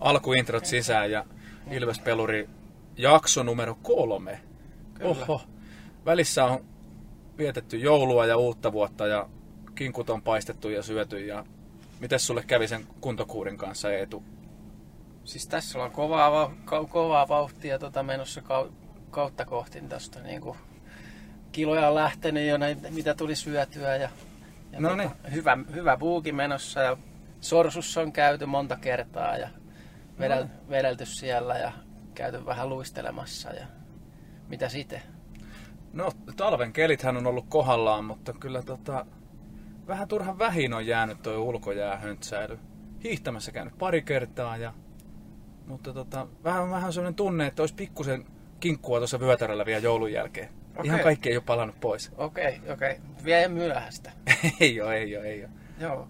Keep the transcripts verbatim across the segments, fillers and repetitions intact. alkuintrot sisään ja Ilves-peluri jakso numero kolme. Kyllä. Oho, välissä on vietetty joulua ja uutta vuotta ja kinkut on paistettu ja syöty. Ja mites sulle kävi sen kuntokuurin kanssa, Eetu? Siis tässä ollaan kovaa, kovaa vauhtia tota menossa kautta kohti tästä. Niin kuin kiloja on lähtenyt jo, näitä, mitä tuli syötyä. Ja, ja no niin. Hyvä, hyvä buuki menossa ja sorsussa on käyty monta kertaa ja vedel, no. vedelty siellä ja käyty vähän luistelemassa. Ja mitä sitten? No talven kelithän on ollut kohdallaan, mutta kyllä tota, vähän turhan vähin on jäänyt tuo ulkojäähöntsäily. Hiihtämässä käynyt pari kertaa, ja, mutta tota, vähän, vähän sellainen tunne, että olisi pikkusen kinkkua tuossa vyötäröllä vielä joulun jälkeen. Okay. Ihan kaikki ei ole palannut pois. Okei, okay, okei. Okay. Vielä myöhäistä. ei ole, ei ole, ei ole. Joo.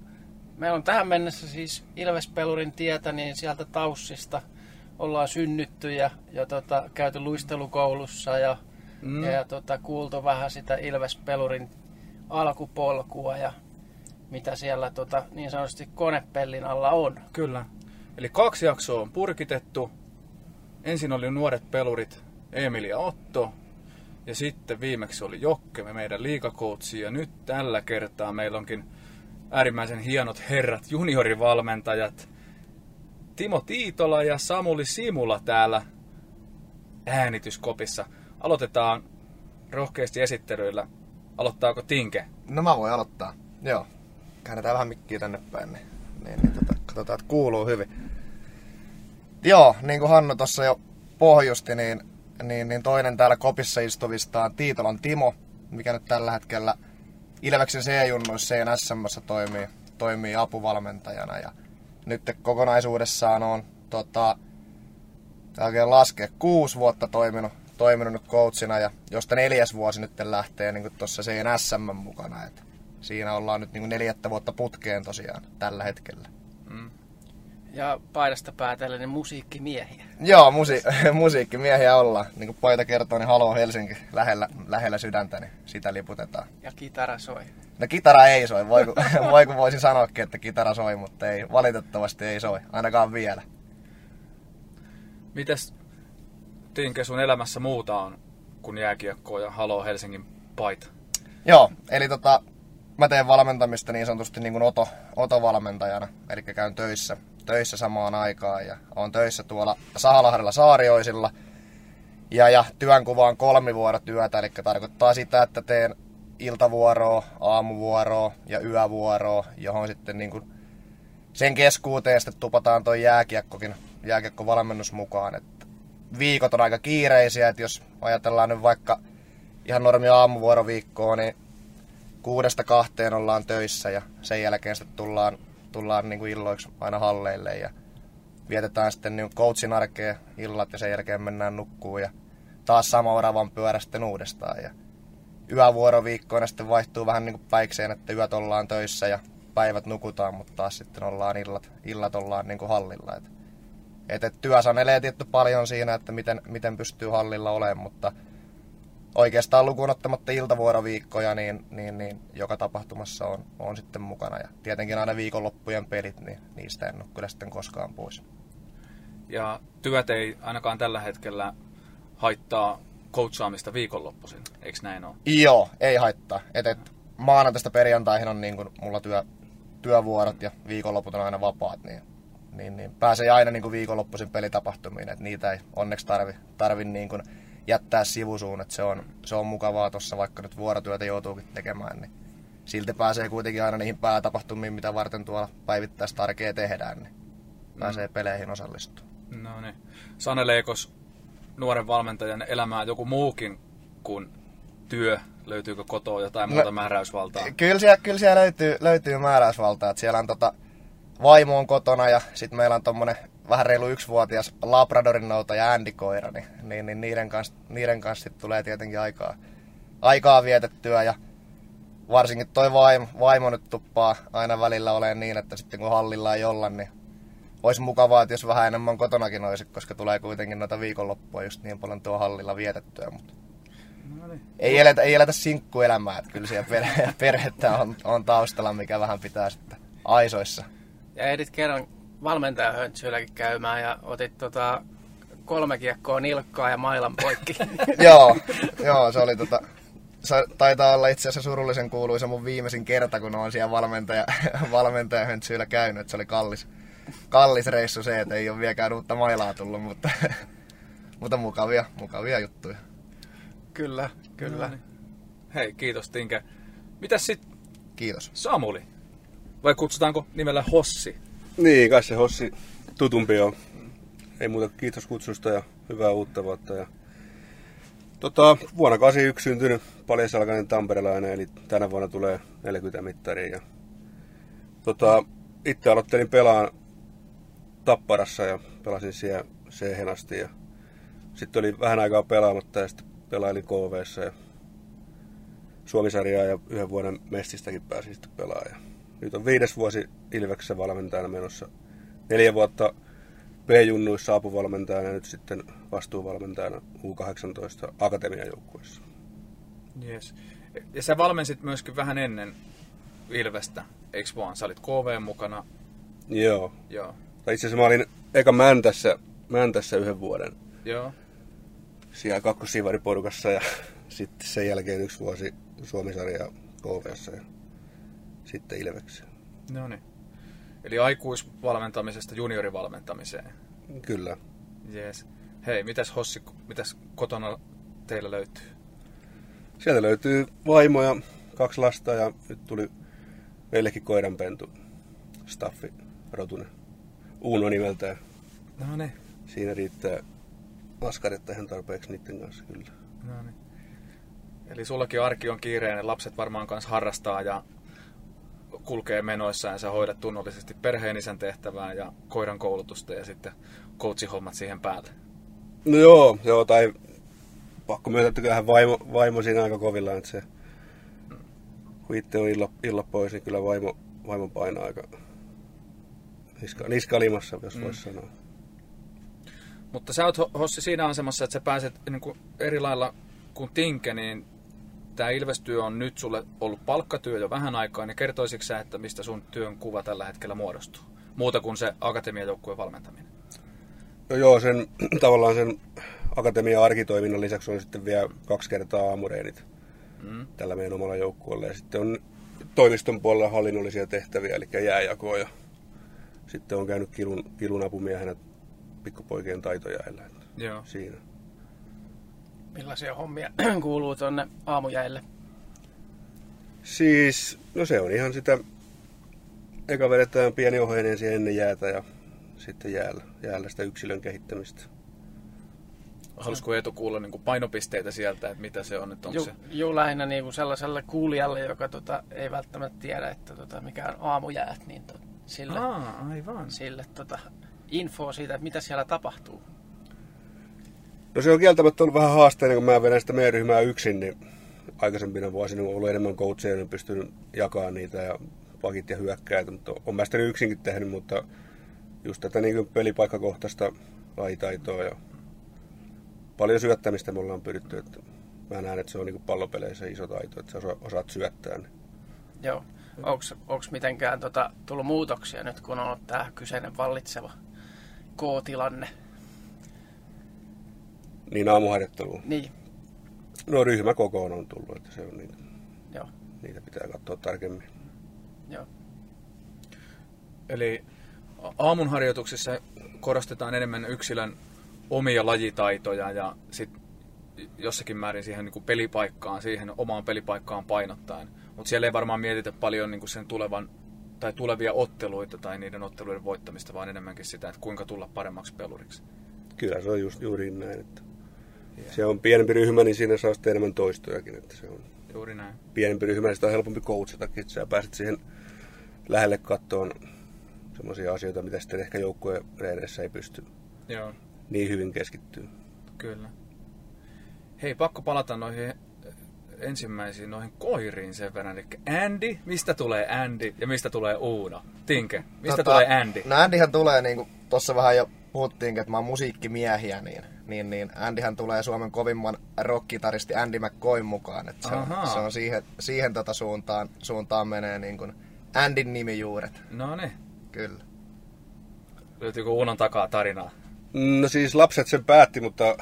Meillä on tähän mennessä siis Ilves-pelurin tietä, niin sieltä Taussista ollaan synnytty ja, ja tota, käyty luistelukoulussa ja, mm. ja, ja tota, kuultu vähän sitä Ilves-pelurin alkupolkua ja mitä siellä tota, niin sanotusti konepellin alla on. Kyllä. Eli kaksi jaksoa on purkitettu. Ensin oli nuoret pelurit Emil ja Otto ja sitten viimeksi oli Jokke, meidän liigakoutsi, ja nyt tällä kertaa meillä onkin äärimmäisen hienot herrat, juniorivalmentajat Timo Tiitola ja Samuli Simula täällä äänityskopissa. Aloitetaan rohkeasti esittelyillä. Aloittaako Tinke? No mä voin aloittaa. Joo. Käännetään vähän mikkiä tänne päin, niin, niin, niin tota, katsotaan, että kuuluu hyvin. Joo, niin kuin Hannu tuossa jo pohjusti, niin, niin, niin toinen täällä kopissa istuvista on Tiitolan Timo, mikä nyt tällä hetkellä Ilveksen C-junnuissa ja S M:ssä toimii, toimii apuvalmentajana. Ja nyt kokonaisuudessaan on tota, oikein laskea kuusi vuotta toiminut, toiminut nyt coachina, ja josta neljäs vuosi nyt lähtee niin tuossa C N S M mukana. Et siinä ollaan nyt niin neljättä vuotta putkeen tosiaan tällä hetkellä. Mm. Ja paidasta päätellen niin musiikkimiehiä. Joo, musi- musiikkimiehiä ollaan. Niin kuin paita kertoo, niin Haloo Helsinki lähellä, lähellä sydäntä, niin sitä liputetaan. Ja kitara soi. No kitara ei soi. Voi kun, voi kun voisin sanoakin, että kitara soi, mutta ei, valitettavasti ei soi. Ainakaan vielä. Mites, Tinke, sun elämässä muuta on kuin jääkiekko ja Haloo Helsingin paita? Joo, eli tota, mä teen valmentamista niin sanotusti niin kuin Oto, Oto-valmentajana, eli käyn töissä. töissä samaan aikaan ja on töissä tuolla Sahalahdella Saarioisilla ja, ja työnkuva on kolmivuorotyötä, eli tarkoittaa sitä, että teen iltavuoroa, aamuvuoroa ja yövuoroa, johon sitten niin kuin sen keskuuteen sitten tupataan toi jääkiekkokin, jääkiekkovalmennus mukaan. Et viikot on aika kiireisiä, että jos ajatellaan nyt vaikka ihan normi aamuvuoroviikkoa, niin kuudesta kahteen ollaan töissä ja sen jälkeen sitten tullaan tullaan niin kuin illoiksi aina halleille ja vietetään sitten niin coachin arkeen illat ja sen jälkeen mennään nukkuun ja taas sama oravan pyörä sitten uudestaan. Ja yövuoroviikkoina sitten vaihtuu vähän niin kuin päikseen, että yöt ollaan töissä ja päivät nukutaan, mutta taas sitten ollaan illat, illat ollaan niin kuin hallilla. Et, et, et työ sanelee tietty paljon siinä, että miten, miten pystyy hallilla olemaan, mutta oikeastaan lukuun ottamatta iltavuoroviikkoja, niin, niin, niin joka tapahtumassa on, on sitten mukana. Ja tietenkin aina viikonloppujen pelit, niin niistä en ole kyllä sitten koskaan pois. Ja työt ei ainakaan tällä hetkellä haittaa coachaamista viikonloppuisin, eikö näin ole? Joo, ei haittaa. Et, et, maanantaista perjantaihin on niin kuin mulla työ, työvuorot ja viikonloput on aina vapaat, niin, niin, niin pääsee aina niin kuin viikonloppuisin pelitapahtumiin. Et niitä ei onneksi tarvi, tarvi niin kuin jättää sivusuun, että se on, se on mukavaa tuossa, vaikka nyt vuorotyötä joutuukin tekemään, niin silti pääsee kuitenkin aina niihin päätapahtumiin, mitä varten tuolla päivittäistä arkea tehdään, niin pääsee mm. peleihin osallistumaan. No niin. Saneleekos nuoren valmentajan elämää joku muukin kuin työ? Löytyykö kotoa jotain no, muuta määräysvaltaa? Kyllä siellä, kyllä siellä löytyy, löytyy määräysvaltaa. Siellä on tota, vaimo on kotona ja sitten meillä on tommonen vähän reilu yksivuotias Labradorin nouta ja Andy-koira, niin, niin, niin niiden kanssa, niiden kanssa tulee tietenkin aikaa, aikaa vietettyä. Ja varsinkin toi vaimo, vaimo nyt tuppaa aina välillä olemaan niin, että sitten kun hallilla ei olla, niin olisi mukavaa, että jos vähän enemmän kotonakin olisi, koska tulee kuitenkin noita viikonloppua just niin paljon tuo hallilla vietettyä. Mutta no niin. ei, eletä, ei eletä sinkkuelämää, että kyllä siellä perhe, perhettä on, on taustalla, mikä vähän pitää sitten aisoissa. Ja ehdit kerran valmentajahöntsyilläkin käymään ja otit tota kolme kiekkoa nilkkaa ja mailan poikki. Joo, joo, se oli tota... Se taitaa olla itse asiassa surullisen kuuluisa mun viimeisin kerta, kun olen siellä valmentaja, valmentajahöntsyillä käynyt. Se oli kallis, kallis reissu se, että ei ole vieläkään uutta mailaa tullut, mutta, mutta mukavia, mukavia juttuja. Kyllä, kyllä. No niin. Hei, kiitos Tinkä. Mitäs sit? Kiitos. Samuli? Vai kutsutaanko nimellä Hossi? Niin, kai se Hossi tutumpi on. Ei muuta, kiitos kutsusta ja hyvää uutta vuotta. Ja... Tota, vuonna kahdeksankymmentäyksi syntynyt paljasalkainen tamperelainen, eli tänä vuonna tulee neljäkymmentä mittariin. Ja... Tota, itse aloittelin pelaan Tapparassa ja pelasin siellä siihen asti. Ja... Sitten oli vähän aikaa pelaamatta ja sitten pelailin K V:ssä ja Suomisarjaa ja yhden vuoden mestistäkin pääsin sitten pelaamaan. Nyt on viides vuosi Ilveksessä valmentajana menossa. Neljä vuotta B-junnuissa apuvalmentajana ja nyt sitten vastuuvalmentajana U kahdeksantoista akatemiajoukkueessa. Yes. Ja sä valmensit myöskin vähän ennen Ilvestä, eikö vaan? Sä olit K V mukana. Joo. Joo. Tai itse asiassa mä olin eka Mäntässä, Mäntässä yhden vuoden. Joo. Siellä kakkosiivariporukassa ja sitten sen jälkeen yksi vuosi Suomisarjaa K V:ssä ja sitten Ilvekseen. No niin. Eli aikuisvalmentamisesta juniorivalmentamiseen. Kyllä. Jees. Hei, mitäs Hossi, mitäs kotona teillä löytyy? Sieltä löytyy vaimo ja kaksi lasta ja nyt tuli meillekin koiranpentu. Staffi rotunen. Uuno nimeltään. No niin. Siinä riittää askaretta ihan tarpeeksi niiden kanssa, kyllä. No niin. Eli sullakin arki on kiireinen, lapset varmaan kanssa harrastaa ja kulkee menoissaan ja sä hoidat tunnollisesti perheen isän tehtävää ja koiran koulutusta ja sitten coachihommat siihen päälle. No joo, joo tai pakko myöntää, että kyllähän vaimo, vaimo siinä aika kovillaan, että se, kun itse on illa, illa pois, niin kyllä vaimo, vaimo painaa aika niska, niska limassa, jos mm. voisi sanoa. Mutta sä oot, Hossi, siinä asemassa, että sä pääset niin kuin eri lailla kuin Tinkä, niin tämä Ilves-työ on nyt sulle ollut palkkatyö jo vähän aikaa, niin kertoisitko sä, että mistä sun työn kuva tällä hetkellä muodostuu? Muuta kuin se akatemiajoukkueen valmentaminen. No joo, sen, tavallaan sen akatemian arkitoiminnan lisäksi on sitten vielä kaksi kertaa aamureenit mm. tällä meidän omalla joukkueella. Ja sitten on toimiston puolella hallinnollisia tehtäviä, eli jääjakoa. Ja sitten on käynyt kilun, kilun apumiehenä pikkupoikien taitojailla. Joo. Siinä. Millaisia hommia kuuluu tuonne aamujäille? Siis, no se on ihan sitä, eka vedetään pieni ohjeinen siihen ennen jäätä ja sitten jäällä, jäällä sitä yksilön kehittämistä. Haluaisiko Eetu kuulla niin kuin painopisteitä sieltä, että mitä se on? Että onko se... Joo, lähinnä niin kuin sellaiselle kuulijalle, joka tota, ei välttämättä tiedä, että tota, mikä on aamujäät, niin to, sille, Aa, aivan. sille tota, infoa siitä, että mitä siellä tapahtuu. No se on kieltämättä ollut vähän haasteena, kun mä vedän sitä meidän ryhmää yksin, niin aikaisempina vuosina on ollut enemmän coachia, niin pystynyt jakamaan niitä ja pakit ja hyökkäitä, mutta on mä sitä yksinkin tehnyt, mutta just tätä niin pelipaikkakohtaista lajitaitoa ja paljon syöttämistä me ollaan pyritty, että mä näen, että se on niin pallopeleissä iso taito, että sä osaat syöttää. Niin. Joo. Onko mitenkään tota, tullut muutoksia nyt, kun on ollut tämä kyseinen vallitseva K-tilanne? Niin aamuharjoitteluun. Niin. No ryhmäkokoon on tullut, että se on niitä. Joo. Niitä pitää katsoa tarkemmin. Joo. Eli aamun harjoituksissa korostetaan enemmän yksilön omia lajitaitoja ja sitten jossakin määrin siihen niin kuin pelipaikkaan, siihen omaan pelipaikkaan painottaen. Mutta siellä ei varmaan mietitä paljon niin kuin sen tulevan tai tulevia otteluita tai niiden otteluiden voittamista, vaan enemmänkin sitä, että kuinka tulla paremmaksi peluriksi. Kyllä se on just, juuri näin, että se on pienempi ryhmä, niin siinä saa sitten enemmän toistojakin. Että se on juuri näin. Pienempi ryhmä, niin sitä on helpompi coachatakin. Sä pääset siihen lähelle kattoon semmoisia asioita, mitä sitten ehkä joukkueen reidessä ei pysty Joo. niin hyvin keskittyä. Kyllä. Hei, pakko palata noihin ensimmäisiin noihin koiriin sen verran. Eli Andy, mistä tulee Andy ja mistä tulee Uuno? Tinke, mistä tota, tulee Andy? No Andyhän tulee niin kuin tuossa vähän jo puhuttiinkin, että mä oon musiikkimiehiä, niin... Niin, niin Andyhän tulee Suomen kovimman rock-kitaristi Andy McCoyn mukaan. Että se, on, se on siihen, siihen tota suuntaan, suuntaan menee niin kuin Andyn nimijuuret. No niin. Kyllä. Löytyykö Uunon takaa tarinaa? No siis lapset sen päätti, mutta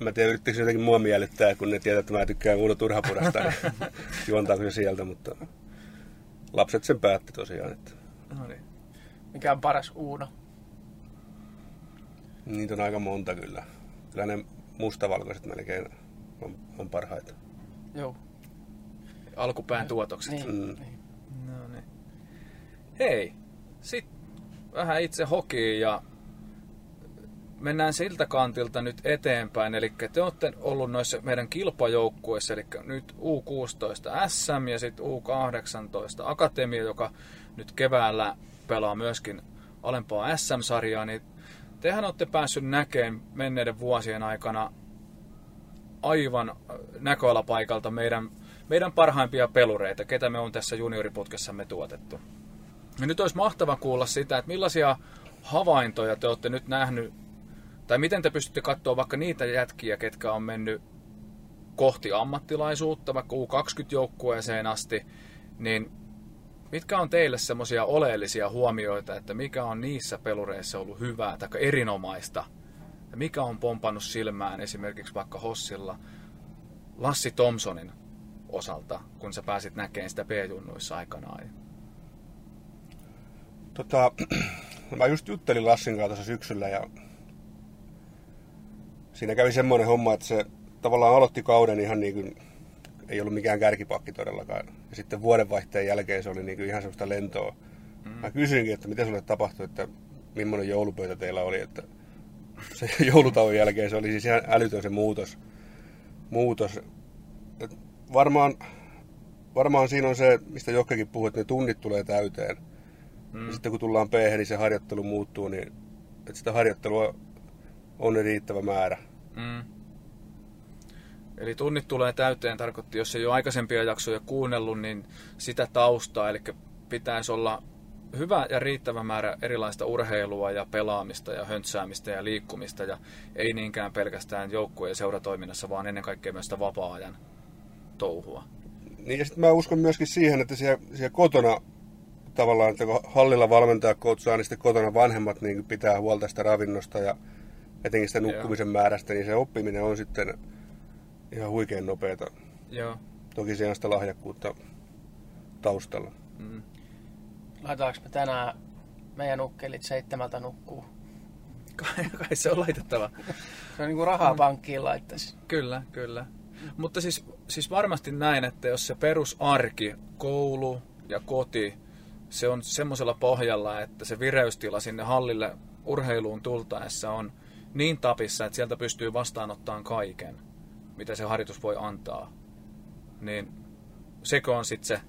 mä tiedän, yrittikö jotenkin mua miellyttää, kun ne tietää, että mä tykkään Uuno Turhapudasta. Juontaako se sieltä, mutta lapset sen päätti tosiaan. Että... No niin. Mikä on paras Uuno? Niitä on aika monta kyllä. Kyllä ne mustavalkoiset melkein on, on parhaita. Joo. Alkupään tuotokset. Niin. Mm. No niin. Hei, sitten vähän itse hokiin ja mennään siltä kantilta nyt eteenpäin. Eli te olette ollut noissa meidän kilpajoukkueissa, eli nyt U kuusitoista S M ja sitten U kahdeksantoista akatemia, joka nyt keväällä pelaa myöskin alempaa S M-sarjaa. Niin tehän olette päässyt näkemään menneiden vuosien aikana aivan näköalapaikalta meidän, meidän parhaimpia pelureita, ketä me on tässä junioriputkessamme tuotettu. Ja nyt olisi mahtava kuulla sitä, että millaisia havaintoja te olette nyt nähnyt, tai miten te pystytte katsoa vaikka niitä jätkiä, ketkä on mennyt kohti ammattilaisuutta, vaikka U kaksikymmentä-joukkueeseen asti, niin mitkä on teille semmoisia oleellisia huomioita, että mikä on niissä pelureissa ollut hyvää tai erinomaista, ja mikä on pompannut silmään esimerkiksi vaikka Hossilla Lassi Thompsonin osalta, kun sä pääsit näkemään sitä B-junnuissa aikanaan? Tota, mä just juttelin Lassin kanssa syksyllä ja siinä kävi semmoinen homma, että se tavallaan aloitti kauden ihan niin kuin, ei ollut mikään kärkipakki todellakaan. Ja sitten vuodenvaihteen jälkeen se oli niin kuin ihan semmoista lentoa. Mm. Mä kysyinkin, että mitä sulle tapahtui, että millainen joulupöytä teillä oli. Että se joulutauon jälkeen se oli siis ihan älytön se muutos. muutos. Varmaan, varmaan siinä on se, mistä Jokkekin puhui, että ne tunnit tulee täyteen. Mm. Ja sitten kun tullaan P-hän, niin se harjoittelu muuttuu, niin että sitä harjoittelua on riittävä määrä. Mm. Eli tunnit tulee täyteen tarkoitti, jos ei ole aikaisempia jaksoja kuunnellut, niin sitä taustaa. Eli pitäisi olla hyvä ja riittävä määrä erilaista urheilua ja pelaamista ja höntsäämistä ja liikkumista. Ja ei niinkään pelkästään joukkueen ja seuratoiminnassa, vaan ennen kaikkea myös sitä vapaa-ajan touhua. Niin, ja sitten mä uskon myöskin siihen, että siellä, siellä kotona tavallaan, että kun hallilla valmentaa koutsaa, niin sitten kotona vanhemmat niin pitää huolta sitä ravinnosta ja etenkin sitä nukkumisen Joo. määrästä, niin se oppiminen on sitten ihan huikean nopeata. Joo. Toki siinä on sitä lahjakkuutta taustalla. Mm. Laitetaanko me tänään meidän ukkelit seitsemältä nukkuu? Kai, kai se on laitettava. Se on niin kuin rahaa mm. pankkiin laittaisi. Kyllä, kyllä. Mutta siis, siis varmasti näin, että jos se perusarki, koulu ja koti, se on semmoisella pohjalla, että se vireystila sinne hallille urheiluun tultaessa on niin tapissa, että sieltä pystyy vastaanottamaan kaiken, mitä se harjoitus voi antaa. Niin sekö on sitten se,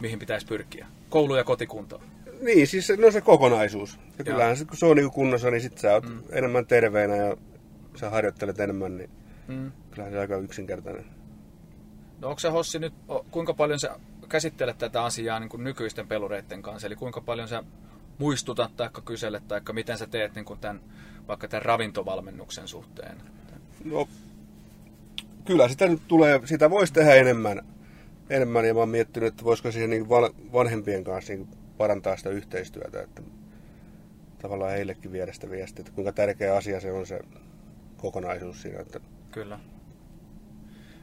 mihin pitäisi pyrkiä? Koulu ja kotikunta. Niin, siis no se kokonaisuus. Ja kyllähän sit, kun se on niin kunnossa, niin sitten sä oot mm. enemmän terveenä ja sä harjoittelet enemmän, niin mm. kyllähän se aika yksinkertainen. No onko sä Hossi nyt, kuinka paljon sä käsittelet tätä asiaa niin kuin nykyisten pelureiden kanssa? Eli kuinka paljon sä muistutat tai kyselet tai miten sä teet niin kuin tämän, vaikka tämän ravintovalmennuksen suhteen? No, kyllä sitä nyt tulee, sitä voisi tehdä enemmän, enemmän ja mä oon miettinyt, että voisiko siihen niin vanhempien kanssa niin parantaa sitä yhteistyötä, että tavallaan heillekin viedä sitä viestiä, että kuinka tärkeä asia se on se kokonaisuus siinä, että kyllä.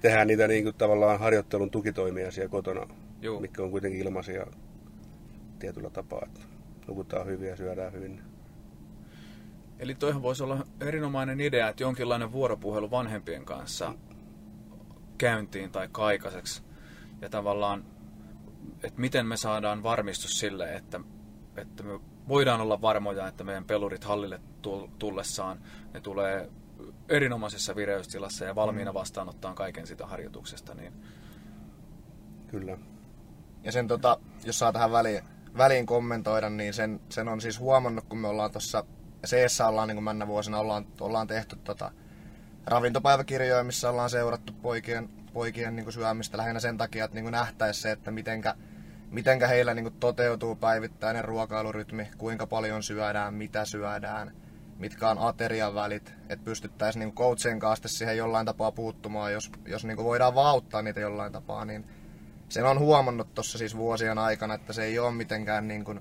Tehdään niitä niin kuin tavallaan harjoittelun tukitoimia siellä kotona, Juu. mitkä on kuitenkin ilmaisia tietyllä tapaa, että nukutaan hyvin ja syödään hyvin. Eli toihan voisi olla erinomainen idea, että jonkinlainen vuoropuhelu vanhempien kanssa käyntiin tai kaikaseksi. Ja tavallaan, että miten me saadaan varmistus sille, että, että me voidaan olla varmoja, että meidän pelurit hallille tullessaan, ne tulee erinomaisessa vireystilassa ja valmiina vastaanottaa kaiken sitä harjoituksesta. Niin... Kyllä. Ja sen, tota, jos saa tähän väliin, väliin kommentoida, niin sen, sen on siis huomannut, kun me ollaan tuossa Seessä ollaan, niin kuin männä vuosina, ollaan, ollaan tehty tota, ravintopäiväkirjoja, missä ollaan seurattu poikien, poikien niin kuin syömistä lähinnä sen takia, että niin kuin nähtäisi se, että mitenkä, mitenkä heillä niin kuin toteutuu päivittäinen ruokailurytmi, kuinka paljon syödään, mitä syödään, mitkä on aterian välit, että pystyttäisiin niin kuin coachien kanssa siihen jollain tapaa puuttumaan, jos, jos niin kuin voidaan vaan auttaa niitä jollain tapaa, niin sen on huomannut tuossa siis vuosien aikana, että se ei ole mitenkään niin kuin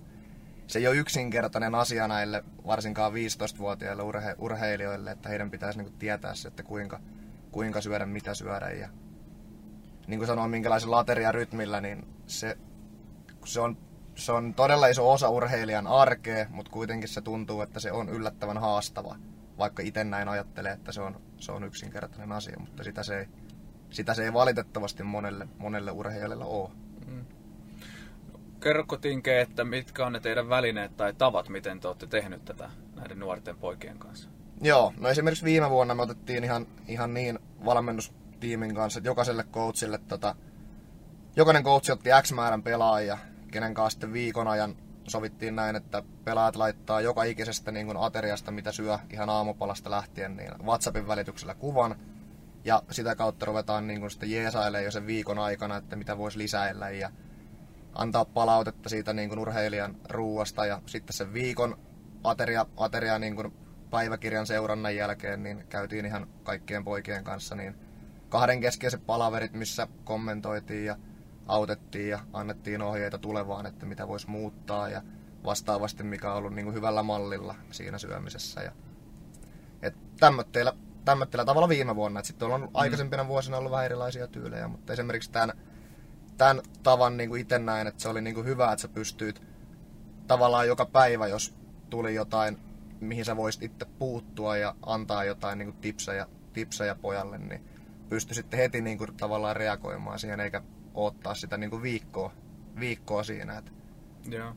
se ei ole yksinkertainen asia näille varsinkaan viisitoistavuotiaille urhe- urheilijoille, että heidän pitäisi niin kuin tietää se, että kuinka, kuinka syödä, mitä syödä. Ja niin kuin sanoin, minkälaisella ateriarytmillä, niin se, se, on, se on todella iso osa urheilijan arkea, mutta kuitenkin se tuntuu, että se on yllättävän haastava. Vaikka itse näin ajattelee, että se on, se on yksinkertainen asia, mutta sitä se ei, sitä se ei valitettavasti monelle, monelle urheilijalle ole. Mm. Kerrotko, Tinke, että mitkä on ne teidän välineet tai tavat, miten te olette tehnyt tätä näiden nuorten poikien kanssa? Joo, no esimerkiksi viime vuonna me otettiin ihan, ihan niin valmennustiimin kanssa, että jokaiselle coachille, tota, jokainen coach otti X määrän pelaajia, kenen kanssa sitten viikon ajan sovittiin näin, että pelaajat laittaa joka ikisestä niin kuin ateriasta, mitä syö ihan aamupalasta lähtien, niin WhatsAppin välityksellä kuvan. Ja sitä kautta ruvetaan niin kuin sitten jeesailemaan jo sen viikon aikana, että mitä voisi lisäillä ja antaa palautetta siitä niin kuin urheilijan ruuasta. Ja sitten sen viikon ateria, ateria niin kuin päiväkirjan seurannan jälkeen niin käytiin ihan kaikkien poikien kanssa niin kahden keskeiset palaverit, missä kommentoitiin ja autettiin ja annettiin ohjeita tulevaan, että mitä voisi muuttaa ja vastaavasti mikä on ollut niin kuin hyvällä mallilla siinä syömisessä. Ja tämmötteillä, tämmötteillä tavalla viime vuonna. Et sitten on ollut, mm. aikaisempina vuosina ollut vähän erilaisia tyylejä, mutta esimerkiksi tämän, tämän tavan niin kuin itse näin, että se oli niin kuin hyvä, että sä pystyit tavallaan joka päivä, jos tuli jotain, mihin sä voisit itse puuttua ja antaa jotain niin kuin tipsejä, tipsejä pojalle, niin pystyi sitten heti niin kuin tavallaan reagoimaan siihen, eikä odottaa sitä niin kuin viikkoa, viikkoa siinä. Että. Joo.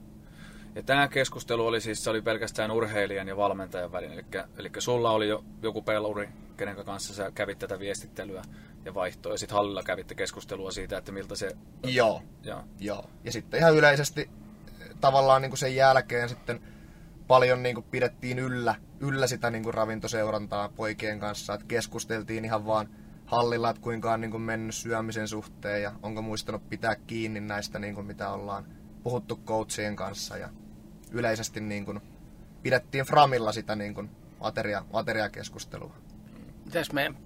Ja tämä keskustelu oli siis, se oli pelkästään urheilijan ja valmentajan välillä. Eli, eli sulla oli jo joku peluri, kenen kanssa sä kävit tätä viestittelyä ja vaihtoa. Ja sitten hallilla kävitte keskustelua siitä, että miltä se... Joo. Joo. Joo. Ja sitten ihan yleisesti tavallaan niin kuin sen jälkeen sitten paljon niin kuin pidettiin yllä, yllä sitä niin kuin ravintoseurantaa poikien kanssa. Että keskusteltiin ihan vaan hallilla, että kuinka on niin kuin mennyt syömisen suhteen ja onko muistanut pitää kiinni näistä, niin kuin mitä ollaan puhuttu coachien kanssa. Ja yleisesti niin kuin pidettiin framilla sitä niin kuin ateria, ateriakeskustelua. Mitäs meidän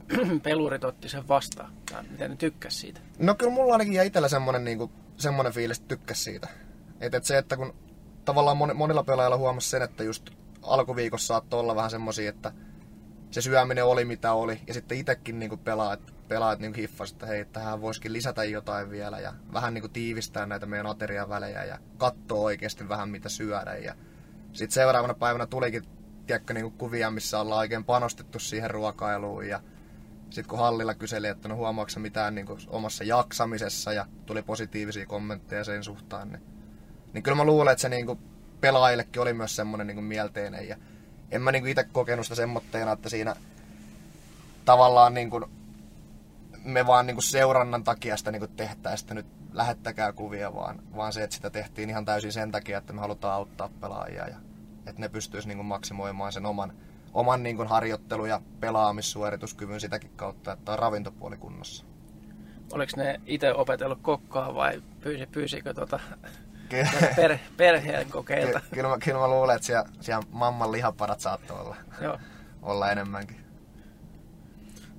pelurit otti sen vastaan? Mitä ne tykkäs siitä? No kyllä mulla ainakin jäi itsellä semmoinen, niin kuin, semmoinen fiilis, että tykkäs siitä. Et, et se, että kun tavallaan moni, monilla pelaajilla huomasi sen, että just alkuviikossa saattoi olla vähän semmoisia, että se syöminen oli mitä oli, ja sitten itsekin niinku pelaat, pelaat niinku hiffas, että hei, tähän voisikin lisätä jotain vielä, ja vähän niinku tiivistää näitä meidän ateriavälejä, ja katsoa oikeasti vähän mitä syödä. Ja sitten seuraavana päivänä tulikin tiedätkö, niinku kuvia, missä ollaan oikein panostettu siihen ruokailuun, ja sitten kun hallilla kyseli, että no huomaatko mitään niinku omassa jaksamisessa, ja tuli positiivisia kommentteja sen suhtaan, niin, niin kyllä mä luulen, että se niinku pelaajillekin oli myös semmoinen niinku mielteinen, ja en mä niinku itse kokenut sitä semmoitteena, että siinä tavallaan niinku me vaan niinku seurannan takia sitä niinku tehtäisiin, että nyt lähettäkää kuvia, vaan, vaan se, että sitä tehtiin ihan täysin sen takia, että me halutaan auttaa pelaajia ja että ne pystyisi niinku maksimoimaan sen oman, oman niinku harjoittelu- ja pelaamissuorituskyvyn sitäkin kautta, että on ravintopuoli kunnossa. Oliko ne itse opetellut kokkaa vai pyysi, pyysikö tuota... Per, perheen kokeilta. Ky- kyllä, mä, kyllä mä luulen, että siellä, siellä mamman lihaparat saattoi olla, olla enemmänkin.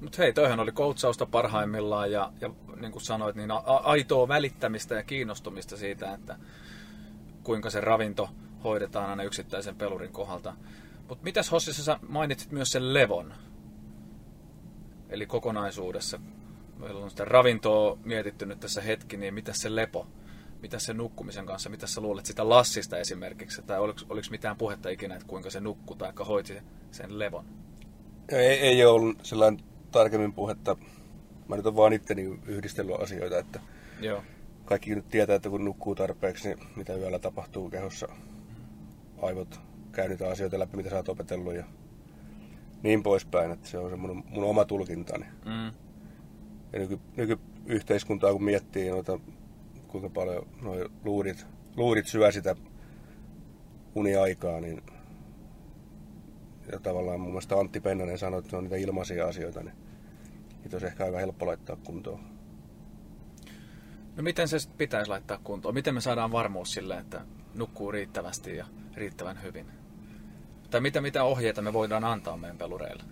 Mut hei, toihan oli coachausta parhaimmillaan ja, ja niin kuin sanoit, niin a- aitoa välittämistä ja kiinnostumista siitä, että kuinka se ravinto hoidetaan aina yksittäisen pelurin kohdalta. Mut mitäs Hossi, sä mainitsit myös sen levon? Eli kokonaisuudessa. Meillä on sitä ravintoa mietitty nyt tässä hetki, niin mitäs se lepo? Mitä se nukkumisen kanssa, mitä sä luulet sitä Lassista esimerkiksi? Tai oliko, oliko mitään puhetta ikinä, että kuinka se nukkuu tai hoiti sen levon? Ei, ei ole sellainen tarkemmin puhetta. Mä nyt on vaan itteni yhdistellyt asioita, että joo. Kaikki nyt tietää, että kun nukkuu tarpeeksi, niin mitä yöllä tapahtuu kehossa. Aivot käy niitä asioita läpi, mitä sä oot opetellut ja niin poispäin. Että se on se mun, mun oma tulkintani. Mm. Ja nyky, nykyyhteiskuntaa kun miettii noita... kuinka paljon nuo luurit, luurit syö sitä uniaikaa, niin ja tavallaan mun mielestä Antti Pennanen sanoi, että ne on niitä ilmaisia asioita, niin niitä olisi ehkä aika helppo laittaa kuntoon. No miten se pitäisi laittaa kuntoon? Miten me saadaan varmuus sille, että nukkuu riittävästi ja riittävän hyvin? Tai mitä, mitä ohjeita me voidaan antaa meidän pelureille?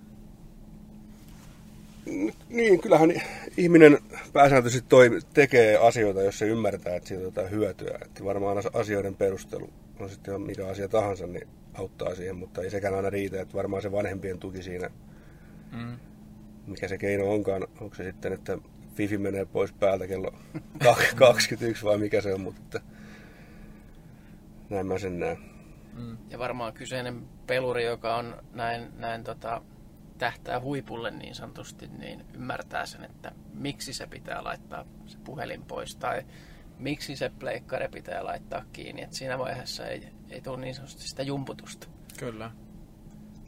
Niin, kyllähän ihminen pääsääntöisesti toi, tekee asioita, jos se ymmärtää, että siitä on jotain hyötyä. Että varmaan asioiden perustelu no sitten on mikä asia tahansa, niin auttaa siihen, mutta ei sekään aina riitä, että varmaan se vanhempien tuki siinä, mm. mikä se keino onkaan, onko se sitten, että Fifi menee pois päältä kello kaksikymmentäyksi vai mikä se on, mutta näin mä sen näen. Mm. Ja varmaan kyseinen peluri, joka on näin, näin tota, tähtää huipulle niin sanotusti, niin ymmärtää sen, että miksi se pitää laittaa se puhelin pois tai miksi se pleikkari pitää laittaa kiinni. Et siinä vaiheessa ei, ei tule niin sanotusti sitä jumputusta. Kyllä.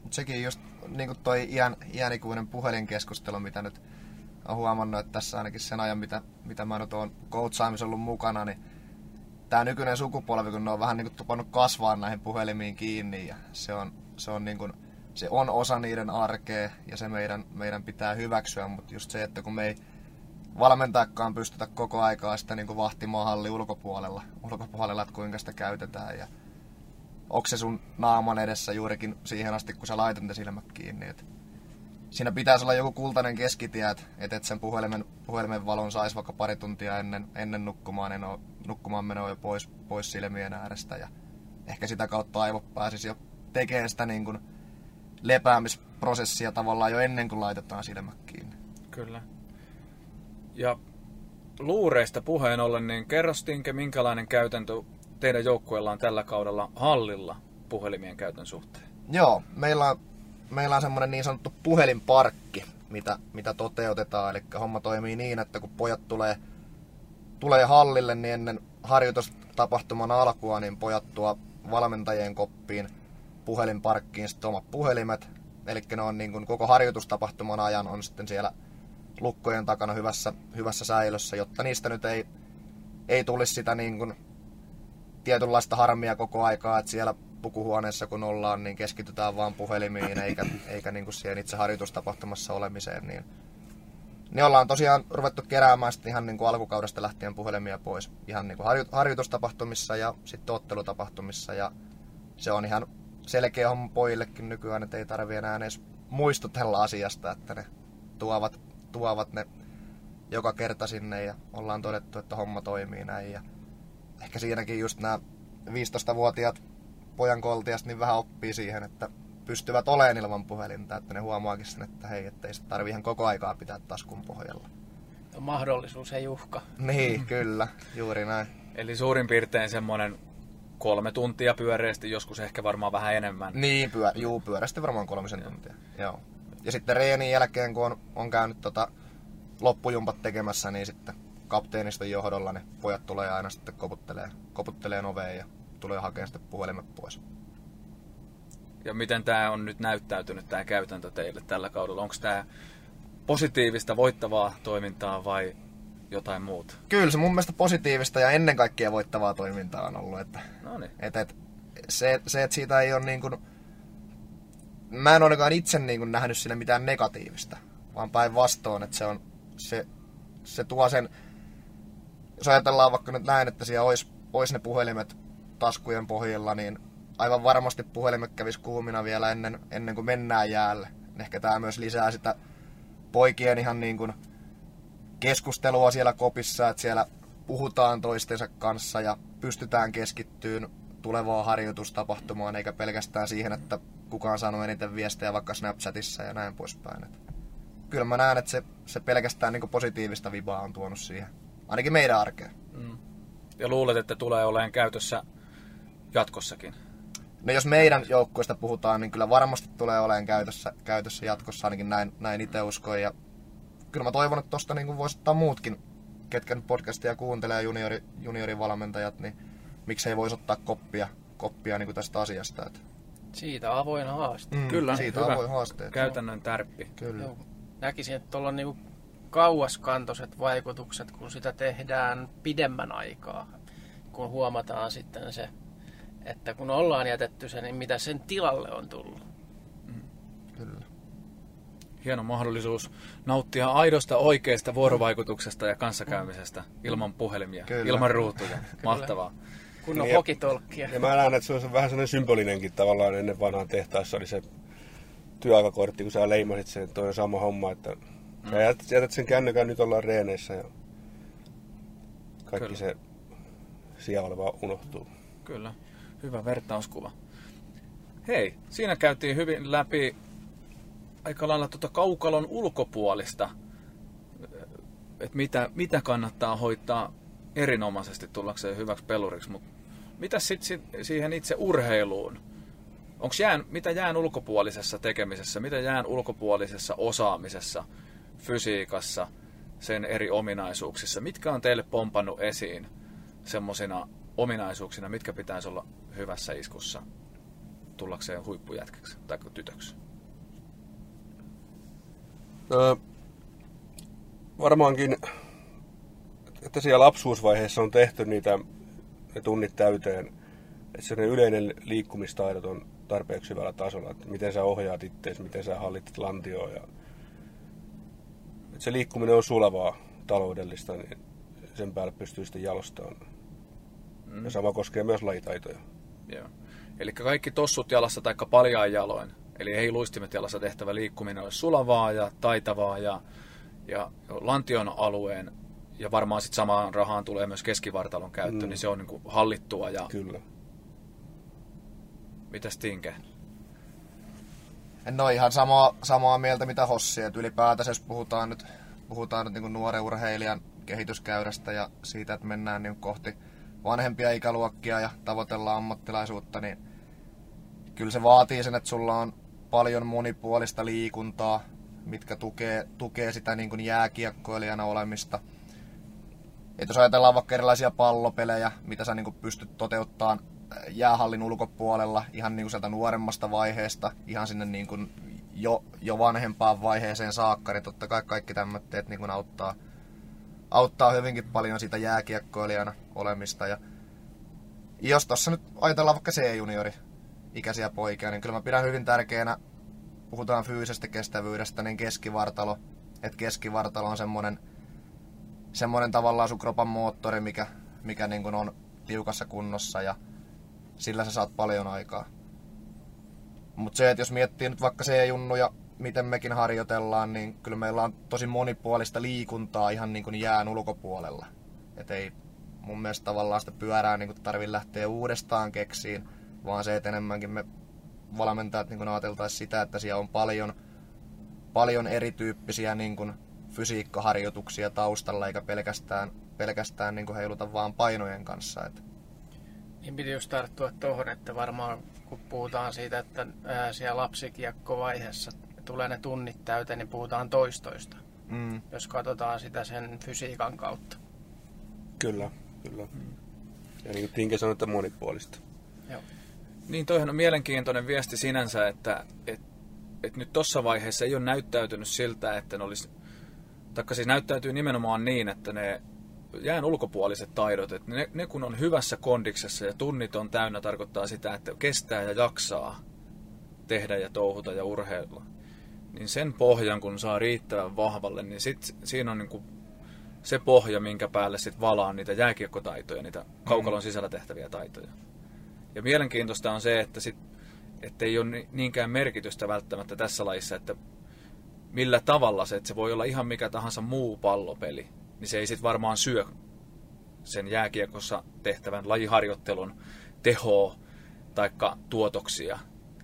Mut sekin just niin kuin toi iän, iänikuinen puhelinkeskustelu, mitä nyt olen huomannut, että tässä ainakin sen ajan, mitä, mitä mä nyt oon coachaamissa ollut mukana, niin tämä nykyinen sukupolvi, kun ne on vähän niin kuin tupannut kasvaa näihin puhelimiin kiinni, ja se on, se on, niin kuin, se on osa niiden arkea, ja se meidän, meidän pitää hyväksyä, mutta just se, että kun me ei valmentaakaan pystytä koko aikaa sitä niin kuin vahtimaan halli ulkopuolella, ulkopuolella, että kuinka sitä käytetään, ja onko se sun naaman edessä juurikin siihen asti, kun sä laitat ne silmät kiinni. Että siinä pitäisi olla joku kultainen keskitie, että sen puhelimen, puhelimen valon saisi vaikka pari tuntia ennen, ennen nukkumaan, en ole, nukkumaan menoa jo pois, pois silmien äärestä. Ja ehkä sitä kautta aivot pääsisi jo tekemään sitä niin kuin lepäämisprosessia tavallaan jo ennen kuin laitetaan silmät kiinni. Kyllä. Ja luureista puheen ollen, niin kerrostiinko minkälainen käytäntö teidän joukkueella on tällä kaudella hallilla puhelimien käytön suhteen? Joo, meillä on... Meillä on semmoinen niin sanottu puhelinparkki, mitä, mitä toteutetaan. Eli homma toimii niin, että kun pojat tulee, tulee hallille, niin ennen harjoitustapahtuman alkua, niin pojat tuo valmentajien koppiin puhelinparkkiin sitten omat puhelimet. Eli ne on niin kuin koko harjoitustapahtuman ajan on sitten siellä lukkojen takana hyvässä, hyvässä säilössä, jotta niistä nyt ei, ei tulisi sitä niin kuin tietynlaista harmia koko aikaa, että siellä pukuhuoneessa kun ollaan, niin keskitytään vaan puhelimiin eikä, eikä niin kuin siihen itse harjoitustapahtumassa olemiseen. Niin, niin ollaan tosiaan ruvettu keräämään ihan niin kuin alkukaudesta lähtien puhelimia pois ihan niin kuin harjoitustapahtumissa ja sitten ottelutapahtumissa. Ja se on ihan selkeä homma pojillekin nykyään, että ei tarvitse enää edes muistutella asiasta, että ne tuovat, tuovat ne joka kerta sinne ja ollaan todettu, että homma toimii näin. Ja ehkä siinäkin just nämä viisitoistavuotiaat pojankoltiasta niin vähän oppii siihen, että pystyvät olemaan ilman puhelinta, että ne huomaakin sen, että hei, ettei sitä tarvitse ihan koko aikaa pitää taskun pohjalla. No, mahdollisuus ei uhka. Niin, kyllä, juuri näin. Eli suurin piirtein semmoinen kolme tuntia pyöreästi, joskus ehkä varmaan vähän enemmän. Niin, pyö- juu, pyöreästi varmaan kolmisen ja. tuntia. Joo. Ja sitten reenin jälkeen, kun on, on käynyt tota loppujumpat tekemässä, niin sitten kapteeniston johdolla ne pojat tulee aina sitten koputtelee, koputtelee oveen ja tulee hakemaan sitten puhelimet pois. Ja miten tämä on nyt näyttäytynyt, tämä käytäntö teille tällä kaudella? Onko tämä positiivista, voittavaa toimintaa vai jotain muuta? Kyllä se mun mielestä positiivista ja ennen kaikkea voittavaa toimintaa on ollut. Että, et, et, se, se, että siitä ei ole niin kuin... Mä en olekaan itse niin kuin nähnyt sille mitään negatiivista, vaan päinvastoin, että se, on, se, se tuo sen... Jos ajatellaan vaikka nyt näin, että siellä olisi, olisi ne puhelimet taskujen pohjilla, niin aivan varmasti puhelimet kävisi kuumina vielä ennen, ennen kuin mennään jäälle. Ehkä tämä myös lisää sitä poikien ihan niin kuin keskustelua siellä kopissa, että siellä puhutaan toistensa kanssa ja pystytään keskittyyn tulevaan harjoitustapahtumaan, eikä pelkästään siihen, että kukaan sanoo eniten viestejä vaikka Snapchatissa ja näin poispäin. Että kyllä mä näen, että se, se pelkästään niin kuin positiivista vibaa on tuonut siihen, ainakin meidän arkeen. Mm. Ja luulet, että tulee olemaan käytössä jatkossakin? No jos meidän joukkueesta puhutaan, niin kyllä varmasti tulee olemaan käytössä, käytössä jatkossa, ainakin näin, näin itse uskon. Ja kyllä mä toivon, että tuosta niin voisi ottaa muutkin, ketkä nyt podcastia kuuntelee, juniori, juniorivalmentajat, niin miksei voisi ottaa koppia, koppia niin tästä asiasta. Että... Siitä avoin haaste. Mm, kyllä, siitä hyvä. Avoin haaste. Käytännön tärppi. Kyllä. Joo, näkisin, että tuolla on niin kauaskantoiset vaikutukset, kun sitä tehdään pidemmän aikaa, kun huomataan sitten se, että kun ollaan jätetty se, niin mitä sen tilalle on tullut. Kyllä. Hieno mahdollisuus nauttia aidosta oikeasta vuorovaikutuksesta ja kanssakäymisestä ilman puhelimia, kyllä, ilman ruutuja. Mahtavaa. Kun on hokitolkkia. Ja mä näen, että se on vähän sellainen symbolinenkin tavallaan. Ennen vanhaan tehtaassa oli se työaikakortti, kun sä leimasit sen, että toi on sama homma, että sä jätät, jätät sen kännykään, nyt ollaan reeneissä ja kaikki. Kyllä. Se siellä oleva unohtuu. Kyllä. hyvä vertauskuva. Hei, siinä käytiin hyvin läpi aika lailla tuota kaukalon ulkopuolista, että mitä, mitä kannattaa hoitaa erinomaisesti tullakseen hyväksi peluriksi. Mutta mitä sitten siihen itse urheiluun? Onko jään, mitä jään ulkopuolisessa tekemisessä, mitä jään ulkopuolisessa osaamisessa, fysiikassa, sen eri ominaisuuksissa? Mitkä on teille pompannut esiin semmoisina ominaisuuksina, mitkä pitäisi olla hyvässä iskussa tullakseen huippujätkäksi tai tytöksi? Öö, varmaankin, että siellä lapsuusvaiheessa on tehty niitä ne tunnit täyteen, että sellainen yleinen liikkumistaidot on tarpeeksi hyvällä tasolla, että miten sä ohjaat itseäsi, miten sä hallitset lantioa. Ja että se liikkuminen on sulavaa, taloudellista, niin sen päälle pystyy sitten jalostamaan. Mm. Ja sama koskee myös lajitaitoja. Joo. Eli kaikki tossut jalassa tai paljaan jaloin, eli ei luistimet jalassa tehtävä liikkuminen olisi sulavaa ja taitavaa ja, ja lantion alueen ja varmaan sitten samaan rahaan tulee myös keskivartalon käyttö, mm. niin se on niinku hallittua. Ja... Kyllä. Mitäs Tinke? No ihan samaa, samaa mieltä mitä Hossi, että ylipäätänsä jos puhutaan nyt, puhutaan nyt niin nuoren urheilijan kehityskäyrästä ja siitä, että mennään niin kohti vanhempia ikäluokkia ja tavoitellaan ammattilaisuutta, niin kyllä se vaatii sen, että sulla on paljon monipuolista liikuntaa, mitkä tukee, tukee sitä niin jääkiekkoilijana olemista. Et jos ajatellaan vaikka erilaisia pallopelejä, mitä sä niin pystyt toteuttamaan jäähallin ulkopuolella ihan niin sieltä nuoremmasta vaiheesta, ihan sinne niin kuin jo, jo vanhempaan vaiheeseen saakka, niin totta kai kaikki tämmöitteet niin kuin auttaa, auttaa hyvinkin paljon sitä jääkiekkoilijana olemista. Ja jos tuossa nyt ajatellaan vaikka C-juniori-ikäisiä poikia, niin kyllä mä pidän hyvin tärkeänä, puhutaan fyysisestä kestävyydestä, niin keskivartalo. Että keskivartalo on semmoinen, semmoinen tavallaan sun kropan moottori, mikä, mikä niin kuin on tiukassa kunnossa ja sillä sä saat paljon aikaa. Mutta se, että jos miettii nyt vaikka C-junnuja, miten mekin harjoitellaan, niin kyllä meillä on tosi monipuolista liikuntaa ihan niin kuin jään ulkopuolella. Et ei mun mielestä tavallaan sitä pyörää niin kuin tarvitse lähteä uudestaan keksiin, vaan se, että enemmänkin me valmentajat niin kuin ajateltaisiin sitä, että siellä on paljon, paljon erityyppisiä niin kuin fysiikkaharjoituksia taustalla, eikä pelkästään, pelkästään niin kuin heiluta vaan painojen kanssa. Et niin piti just tarttua tuohon, että varmaan kun puhutaan siitä, että ää, siellä lapsikiekkovaiheessa tulee ne tunnit täyteen, niin puhutaan toistoista, mm. jos katsotaan sitä sen fysiikan kautta. Kyllä, kyllä. Mm. Ja niin kuin Tinke sanoi, että monipuolista. Joo. Niin toihan on mielenkiintoinen viesti sinänsä, että et, et nyt tuossa vaiheessa ei ole näyttäytynyt siltä, että ne olisi, taikka siis näyttäytyy nimenomaan niin, että ne jään ulkopuoliset taidot, että ne, ne kun on hyvässä kondiksessa ja tunnit on täynnä, tarkoittaa sitä, että kestää ja jaksaa tehdä ja touhuta ja urheilla. Niin sen pohjan, kun saa riittävän vahvalle, niin sit siinä on niinku se pohja, minkä päälle sit valaa niitä jääkiekkotaitoja, niitä kaukalon sisällä tehtäviä taitoja. Ja mielenkiintoista on se, että sit, ettei ole niinkään merkitystä välttämättä tässä lajissa, että millä tavalla se, että se voi olla ihan mikä tahansa muu pallopeli, niin se ei sit varmaan syö sen jääkiekossa tehtävän lajiharjoittelun tehoa taikka tuotoksia.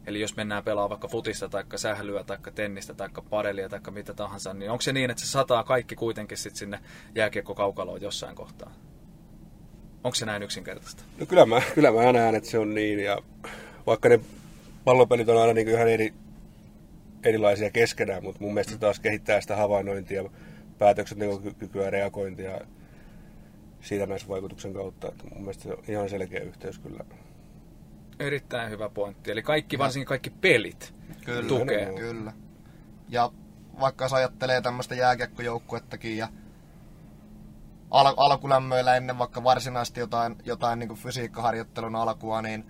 Eli jos mennään pelaamaan vaikka futista, taikka sählyä, taikka tennistä, taikka padelia, taikka mitä tahansa, niin onko se niin, että se sataa kaikki kuitenkin sit sinne jääkiekkokaukaloon jossain kohtaa? Onko se näin yksinkertaista? No kyllä mä, kyllä mä näen, että se on niin. Ja vaikka ne pallopelit on aina niin kuin ihan eri, erilaisia keskenään, mutta mun mielestä se taas kehittää sitä havainnointia, päätöksentekokykyä, reagointia siitä näissä vaikutuksen kautta. Että mun mielestä se on ihan selkeä yhteys kyllä. Erittäin hyvä pointti. Eli kaikki, varsinkin kaikki pelit kyllä, tukee. No, no. Kyllä. Ja vaikka jos ajattelee tämmöistä jääkiekkojoukkuettakin ja al- alkulämmöillä ennen vaikka varsinaisesti jotain, jotain niin kuin fysiikkaharjoittelun alkua, niin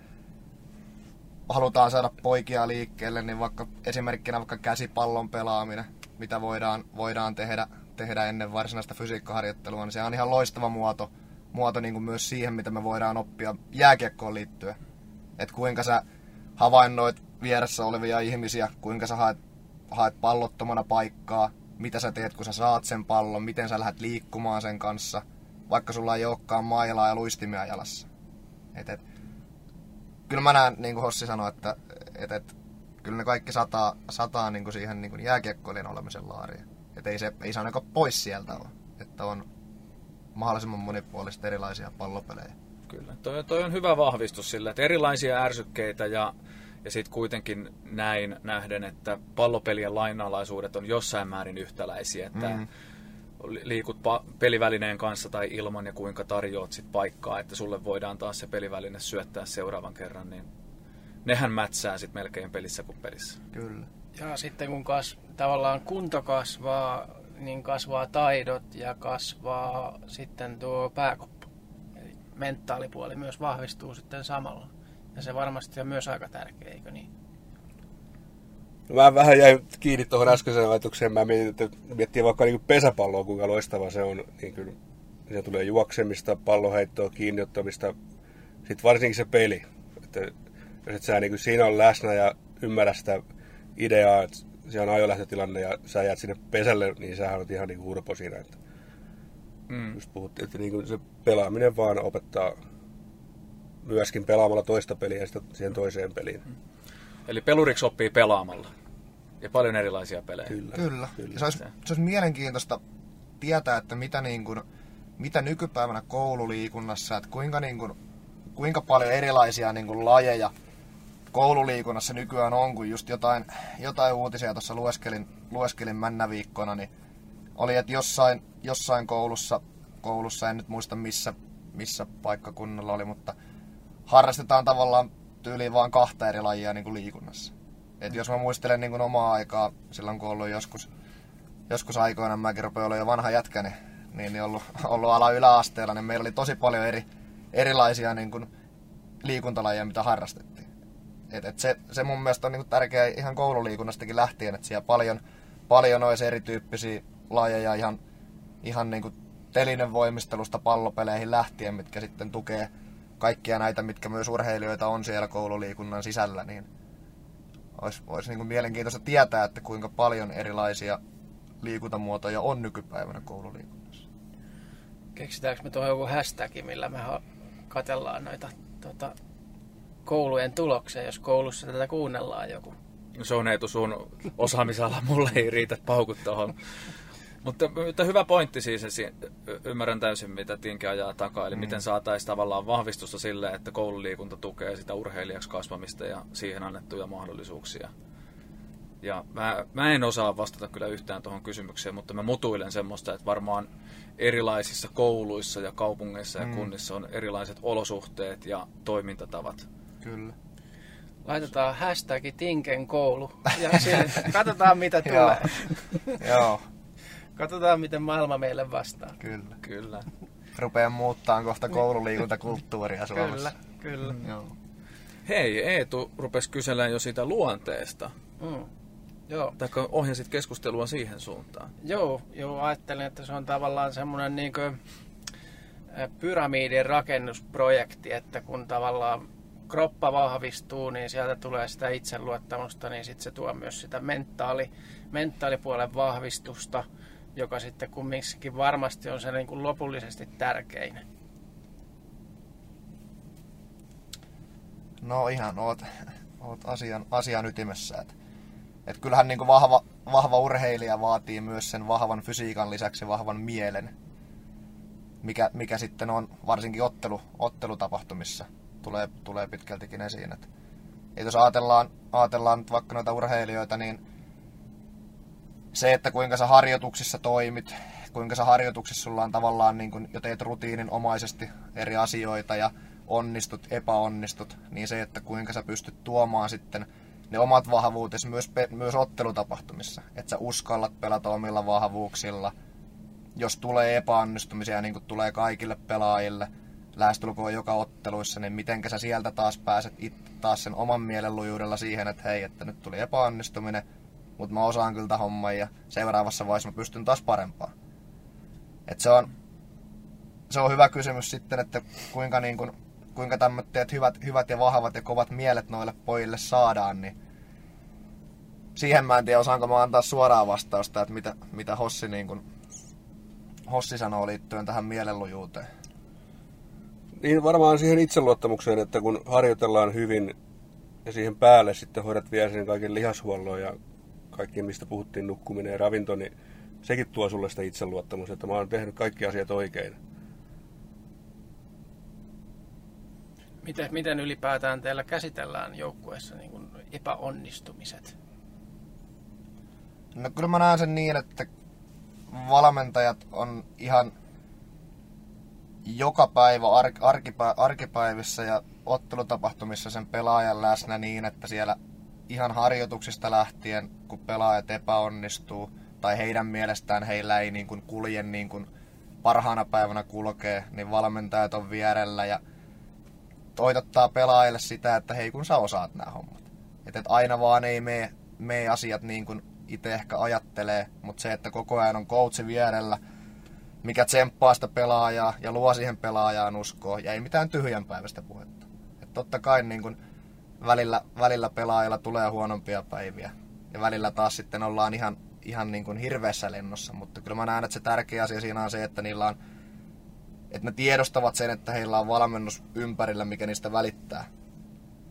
halutaan saada poikia liikkeelle, niin vaikka esimerkkinä vaikka käsipallon pelaaminen, mitä voidaan, voidaan tehdä, tehdä ennen varsinaista fysiikkaharjoittelua, niin se on ihan loistava muoto, muoto niin kuin myös siihen, mitä me voidaan oppia jääkiekkoon liittyen. Että kuinka sä havainnoit vieressä olevia ihmisiä, kuinka sä haet, haet pallottomana paikkaa, mitä sä teet, kun sä saat sen pallon, miten sä lähdet liikkumaan sen kanssa, vaikka sulla ei olekaan mailaa ja luistimia jalassa. Et, et, kyllä mä näen, niin kuin Hossi sanoi, että, että, että kyllä ne kaikki sataa, sataa niin kuin siihen niin kuin jääkiekkoilien olemisen laariin. Että ei se, ei se ainakaan pois sieltä ole. Että on mahdollisimman monipuolista erilaisia pallopelejä. Kyllä, toi, toi on hyvä vahvistus sillä, että erilaisia ärsykkeitä ja, ja sitten kuitenkin näin nähden, että pallopelien lainalaisuudet on jossain määrin yhtäläisiä. Että mm-hmm. liikut pa- pelivälineen kanssa tai ilman ja kuinka tarjoat sit paikkaa, että sulle voidaan taas se peliväline syöttää seuraavan kerran, niin nehän mätsää sit melkein pelissä kuin pelissä. Kyllä. Ja sitten kun kas- tavallaan kunto kasvaa, niin kasvaa taidot ja kasvaa sitten tuo pääkoppa. Eli mentaalipuoli myös vahvistuu sitten samalla. Ja se varmasti on myös aika tärkeä, eikö niin? No, mä vähän jäin kiinni tuohon äskeiseen ajatukseen. Mä mietin, että miettii vaikka niin kuin pesäpalloa, kuinka loistava se on. Niin kuin, se tulee juoksemista, pallonheittoa, kiinniottamista. Sitten varsinkin se peli. Että, jos et sä niin kuin siinä on läsnä ja ymmärrä sitä ideaa, että se on ajolähtötilanne ja sä jäät sinne pesälle, niin sähän olet ihan niin urpo siinä. Että mm. Just puhuttiin, että niin kuin se pelaaminen vaan opettaa myöskin pelaamalla toista peliä ja sitten siihen toiseen peliin. Mm. Eli peluriksi oppii pelaamalla. Ja paljon erilaisia pelejä. Kyllä. Kyllä. Kyllä. Se, olisi, se olisi mielenkiintoista tietää, että mitä, niin kuin, mitä nykypäivänä koululiikunnassa, että kuinka, niin kuin, kuinka paljon erilaisia niin kuin lajeja koululiikunnassa nykyään on, kun just jotain, jotain uutisia tuossa lueskelin, lueskelin männäviikkona, niin oli, että jossain, jossain koulussa, koulussa, en nyt muista missä, missä paikkakunnalla oli, mutta harrastetaan tavallaan tyyliin vaan kahta eri lajia niin kuin liikunnassa. Et jos mä muistelen niin kuin omaa aikaa, silloin kun ollut joskus, joskus aikoina, mäkin rupean olla jo vanha jätkä, niin, niin ollut, ollut ala yläasteella, niin meillä oli tosi paljon eri, erilaisia niin kuin liikuntalajeja, mitä harrastettiin. Et, et se, se mun mielestä on niin kuin tärkeää ihan koululiikunnastakin lähtien, että siellä paljon, paljon olisi erityyppisiä lajeja ihan, ihan niin kuin telinevoimistelusta pallopeleihin lähtien, mitkä sitten tukee kaikkia näitä, mitkä myös urheilijoita on siellä koululiikunnan sisällä, niin olisi, olisi niin kuin mielenkiintoista tietää, että kuinka paljon erilaisia liikuntamuotoja on nykypäivänä koululiikunnassa. Keksitäänkö me tuohon joku hashtag, millä me katsellaan noita tuota, koulujen tuloksia, jos koulussa tätä kuunnellaan joku? Se on Eetu, sun osaamisala mulle ei riitä paukut tuohon. Mutta, mutta hyvä pointti siis, ymmärrän täysin mitä Tinki ajaa takaa, eli mm. miten saataisiin tavallaan vahvistusta sille, että koululiikunta tukee sitä urheilijaksi kasvamista ja siihen annettuja mahdollisuuksia. Ja mä, mä en osaa vastata kyllä yhtään tuohon kysymykseen, mutta mä mutuilen semmoista, että varmaan erilaisissa kouluissa ja kaupungeissa ja mm. kunnissa on erilaiset olosuhteet ja toimintatavat. Kyllä. Laitetaan hashtag Tinken koulu ja katsotaan mitä tulee. Joo. Katsotaan, miten maailma meille vastaa. Kyllä. Kyllä. Rupean muuttaa kohta koululiikuntakulttuuria Suomessa. Kyllä, kyllä. Mm, joo. Hei, Eetu rupesi kyselemään jo siitä luonteesta. Mm, joo. Taikka ohjasit keskustelua siihen suuntaan. Joo, joo, ajattelin, että se on tavallaan semmoinen niin kuin pyramidin rakennusprojekti, että kun tavallaan kroppa vahvistuu, niin sieltä tulee sitä itseluottamusta, niin sitten se tuo myös sitä mentaali, mentaalipuolen vahvistusta, joka sitten kumminkin varmasti on se niin kuin lopullisesti tärkein. No ihan oot, oot asian, asian ytimessä. Et, et kyllähän niin kuin vahva, vahva urheilija vaatii myös sen vahvan fysiikan lisäksi vahvan mielen, mikä, mikä sitten on varsinkin ottelu, ottelutapahtumissa tulee, tulee pitkältikin esiin. Et, et jos ajatellaan, ajatellaan nyt vaikka noita urheilijoita, niin se, että kuinka sä harjoituksissa toimit, kuinka sä harjoituksissa sulla on tavallaan niin kun jo teet rutiininomaisesti eri asioita ja onnistut, epäonnistut, niin se, että kuinka sä pystyt tuomaan sitten ne omat vahvuutesi myös, myös ottelutapahtumissa. Että sä uskallat pelata omilla vahvuuksilla. Jos tulee epäonnistumisia, niin kuin tulee kaikille pelaajille, lähestulkoon joka otteluissa, niin mitenkä sä sieltä taas pääset itse taas sen oman mielenlujuudella siihen, että hei, että nyt tuli epäonnistuminen, mutta mä osaan kyllä tämän homman ja seuraavassa vaiheessa mä pystyn taas parempaan. Et se on, se on hyvä kysymys sitten, että kuinka, niin kun, kuinka tämmöiset hyvät, hyvät ja vahvat ja kovat mielet noille pojille saadaan. Niin siihen mä en tiedä, osaanko mä antaa suoraa vastausta, että mitä, mitä Hossi, niin kun, Hossi sanoo liittyen tähän mielenlujuuteen. Niin varmaan siihen itseluottamukseen, että kun harjoitellaan hyvin ja siihen päälle sitten hoidat vielä sen kaiken lihashuollon ja kaikki, mistä puhuttiin, nukkuminen ja ravinto, niin sekin tuo sulle sitä itseluottamusta, että mä oon tehnyt kaikki asiat oikein. Miten, miten ylipäätään teillä käsitellään joukkueessa niin kuin epäonnistumiset? No kyllä mä näen sen niin, että valmentajat on ihan joka päivä arkipä, arkipäivissä ja ottelutapahtumissa sen pelaajan läsnä niin, että siellä ihan harjoituksista lähtien, kun pelaajat epäonnistuu tai heidän mielestään heillä ei niin kuin kulje niin kuin parhaana päivänä kulkee, niin valmentajat on vierellä ja toitottaa pelaajille sitä, että hei kun sä osaat nämä hommat. Että et aina vaan ei mene, mene asiat niin kuin itse ehkä ajattelee, mutta se, että koko ajan on coachi vierellä, mikä tsemppaa sitä pelaajaa ja luo siihen pelaajaan uskoa ja ei mitään tyhjänpäiväistä puhetta. Et totta kai niin kun välillä, välillä pelaajilla tulee huonompia päiviä ja välillä taas sitten ollaan ihan, ihan niin kun hirveässä lennossa, mutta kyllä mä näen, että se tärkeä asia siinä on se, että niillä on, että ne tiedostavat sen, että heillä on valmennus ympärillä, mikä niistä välittää.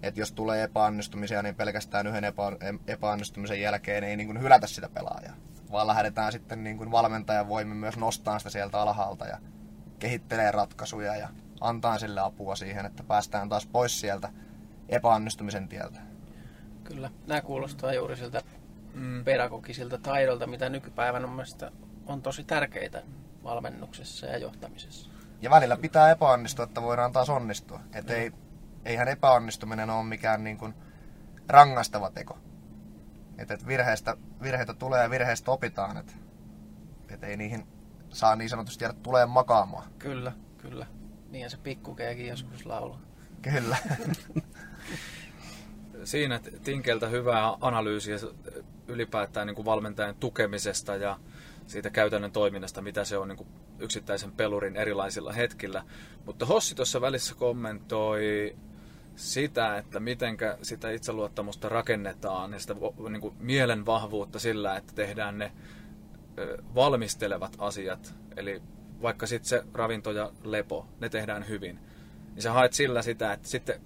Että jos tulee epäonnistumisia, niin pelkästään yhden epä, epäonnistumisen jälkeen ei niin kuin hylätä sitä pelaajaa. Vaan lähdetään sitten niin kuin valmentajan voimin myös nostamaan sitä sieltä alhaalta ja kehittelee ratkaisuja ja antaa sille apua siihen, että päästään taas pois sieltä epäonnistumisen tieltä. Kyllä, nämä kuulostaa juuri siltä mm. pedagogisilta taidolta, mitä nykypäivänä mielestäni on tosi tärkeitä valmennuksessa ja johtamisessa. Ja välillä pitää epäonnistua, että voidaan taas onnistua. Et mm. ei, eihän epäonnistuminen ole mikään niin kuin rangaistava teko. Et, et virheistä, virheitä tulee ja virheistä opitaan. Et, et ei niihin saa niin sanotusti jäädä tuleen makaamaan. Kyllä, kyllä. Niinhän se pikkukeekin joskus laulaa. Kyllä. Siinä Tinkeltä hyvää analyysiä ylipäätään niin kuin valmentajan tukemisesta ja siitä käytännön toiminnasta, mitä se on niin kuin yksittäisen pelurin erilaisilla hetkillä. Mutta Hossi tuossa välissä kommentoi sitä, että miten sitä itseluottamusta rakennetaan ja sitä niin kuin mielen vahvuutta sillä, että tehdään ne valmistelevat asiat. Eli vaikka sitten se ravinto ja lepo, ne tehdään hyvin. Niin sä haet sillä sitä, että sitten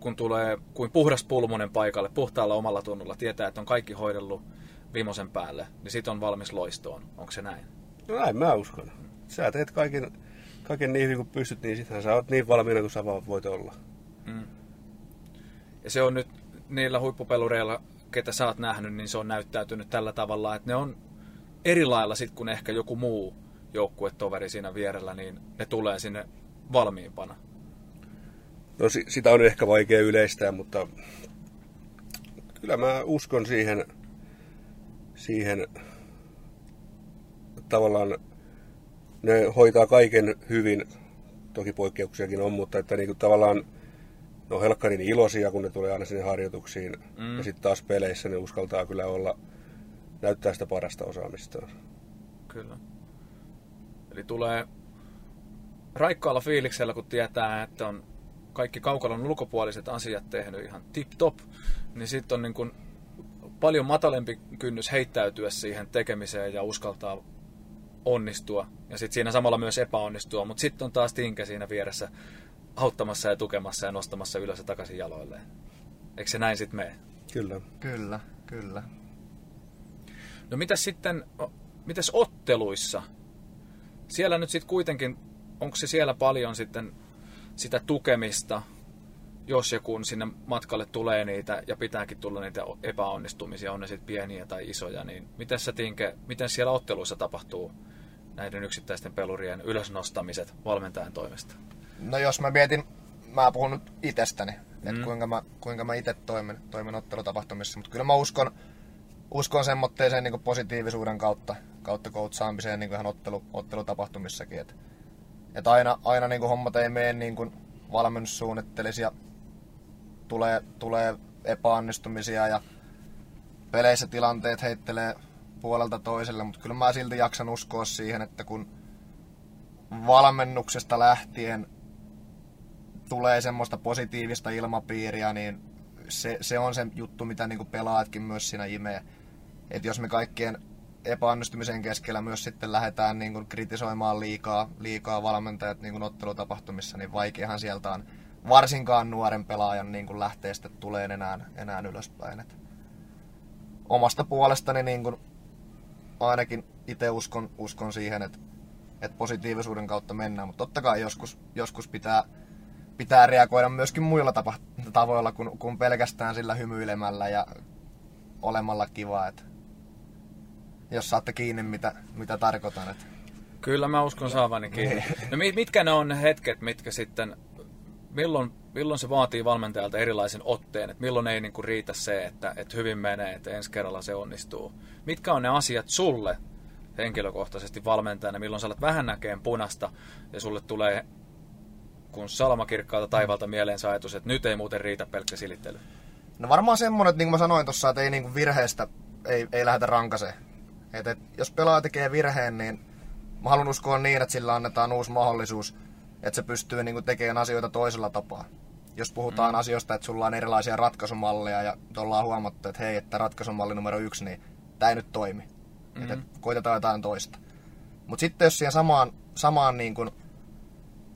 kun tulee kuin puhdas pulmunen paikalle, puhtaalla omalla tunnolla, tietää, että on kaikki hoidellut viimeisen päälle, niin sit on valmis loistoon. Onko se näin? No näin mä uskon. Sä teet kaiken, kaiken niin hyvin kuin pystyt, niin sittenhän sä oot niin valmiina kuin sä vaan voit olla. Mm. Ja se on nyt niillä huippupelureilla, ketä sä oot nähnyt, niin se on näyttäytynyt tällä tavalla, että ne on eri lailla sit, kun ehkä joku muu joukkuetoveri siinä vierellä, niin ne tulee sinne valmiimpana. No sitä on ehkä vaikea yleistää, mutta kyllä mä uskon siihen, siihen tavallaan ne hoitaa kaiken hyvin, toki poikkeuksiakin on, mutta että niinku tavallaan ne on helkkarin iloisia, kun ne tulee aina sinne harjoituksiin mm. ja sitten taas peleissä ne uskaltaa kyllä olla, näyttää sitä parasta osaamistaan. Kyllä. Eli tulee raikkaalla fiiliksellä, kun tietää, että on kaikki kaukalon ulkopuoliset asiat tehnyt ihan tip-top, niin sitten on niin kuin paljon matalempi kynnys heittäytyä siihen tekemiseen ja uskaltaa onnistua. Ja sitten siinä samalla myös epäonnistua, mutta sitten on taas Tinkä siinä vieressä auttamassa ja tukemassa ja nostamassa ylös ja takaisin jaloilleen. Eikö se näin sitten mene? Kyllä. Kyllä, kyllä. No mitäs sitten, mitäs otteluissa? Siellä nyt sitten kuitenkin, onko se siellä paljon sitten sitä tukemista, jos ja kun sinne matkalle tulee niitä ja pitääkin tulla niitä epäonnistumisia, on ne sitten pieniä tai isoja, niin miten sä Tinke, miten siellä otteluissa tapahtuu näiden yksittäisten pelurien ylösnostamiset valmentajan toimesta? No jos mä mietin, mä puhun nyt itsestäni, mm. että kuinka mä, kuinka mä itse toimin, toimin ottelutapahtumissa, mutta kyllä mä uskon, uskon semmoitteeseen niin kuin positiivisuuden kautta, kautta koutsaamiseen niin kuin ihan ottelu, ottelutapahtumissakin, että et aina, aina niin kuin hommat ei mene niin kuin valmennussuunnittelisi ja tulee, tulee epäonnistumisia ja peleissä tilanteet heittelee puolelta toiselle, mutta kyllä mä silti jaksan uskoa siihen, että kun valmennuksesta lähtien tulee semmoista positiivista ilmapiiriä, niin se, se on se juttu, mitä niinku pelaatkin myös siinä imee. Että jos me kaikkien epäonnistumisen keskellä myös sitten lähdetään niin kuin kritisoimaan liikaa, liikaa valmentajat niin kuin ottelutapahtumissa, niin vaikeahan sieltä on varsinkaan nuoren pelaajan niin kuin lähtee sitten tulee enää, enää ylöspäin. Et omasta puolestani niin kuin ainakin itse uskon, uskon siihen, että, että positiivisuuden kautta mennään, mutta totta kai joskus, joskus pitää, pitää reagoida myöskin muilla tapa, tavoilla kuin, kuin pelkästään sillä hymyilemällä ja olemalla kiva. Et jos saatte kiinni, mitä, mitä tarkoitan. Että... Kyllä mä uskon saavani kiinni. No mitkä ne on ne hetket, mitkä sitten, milloin, milloin se vaatii valmentajalta erilaisen otteen? Et milloin ei niinku riitä se, että et hyvin menee, että ensi kerralla se onnistuu. Mitkä on ne asiat sulle henkilökohtaisesti valmentajana, milloin sä alat vähän näkeen punasta ja sulle tulee kun salamakirkkaalta taivalta mieleen se ajatus, että nyt ei muuten riitä pelkkä silittely? No varmaan semmoinen, että niin kuin mä sanoin tuossa, että ei niinku virheestä ei, ei lähdetä rankaseen. Et, et, jos pelaaja tekee virheen, niin mä haluan uskoa niin, että sillä annetaan uusi mahdollisuus, että se pystyy niin kun, tekemään asioita toisella tapaa. Jos puhutaan mm. asioista, että sulla on erilaisia ratkaisumalleja ja ollaan huomattu, että hei, että ratkaisumalli numero yksi, niin tää ei nyt toimi. Mm. Et, et, koitetaan jotain toista. Mutta sitten jos siihen samaan, samaan niin kun,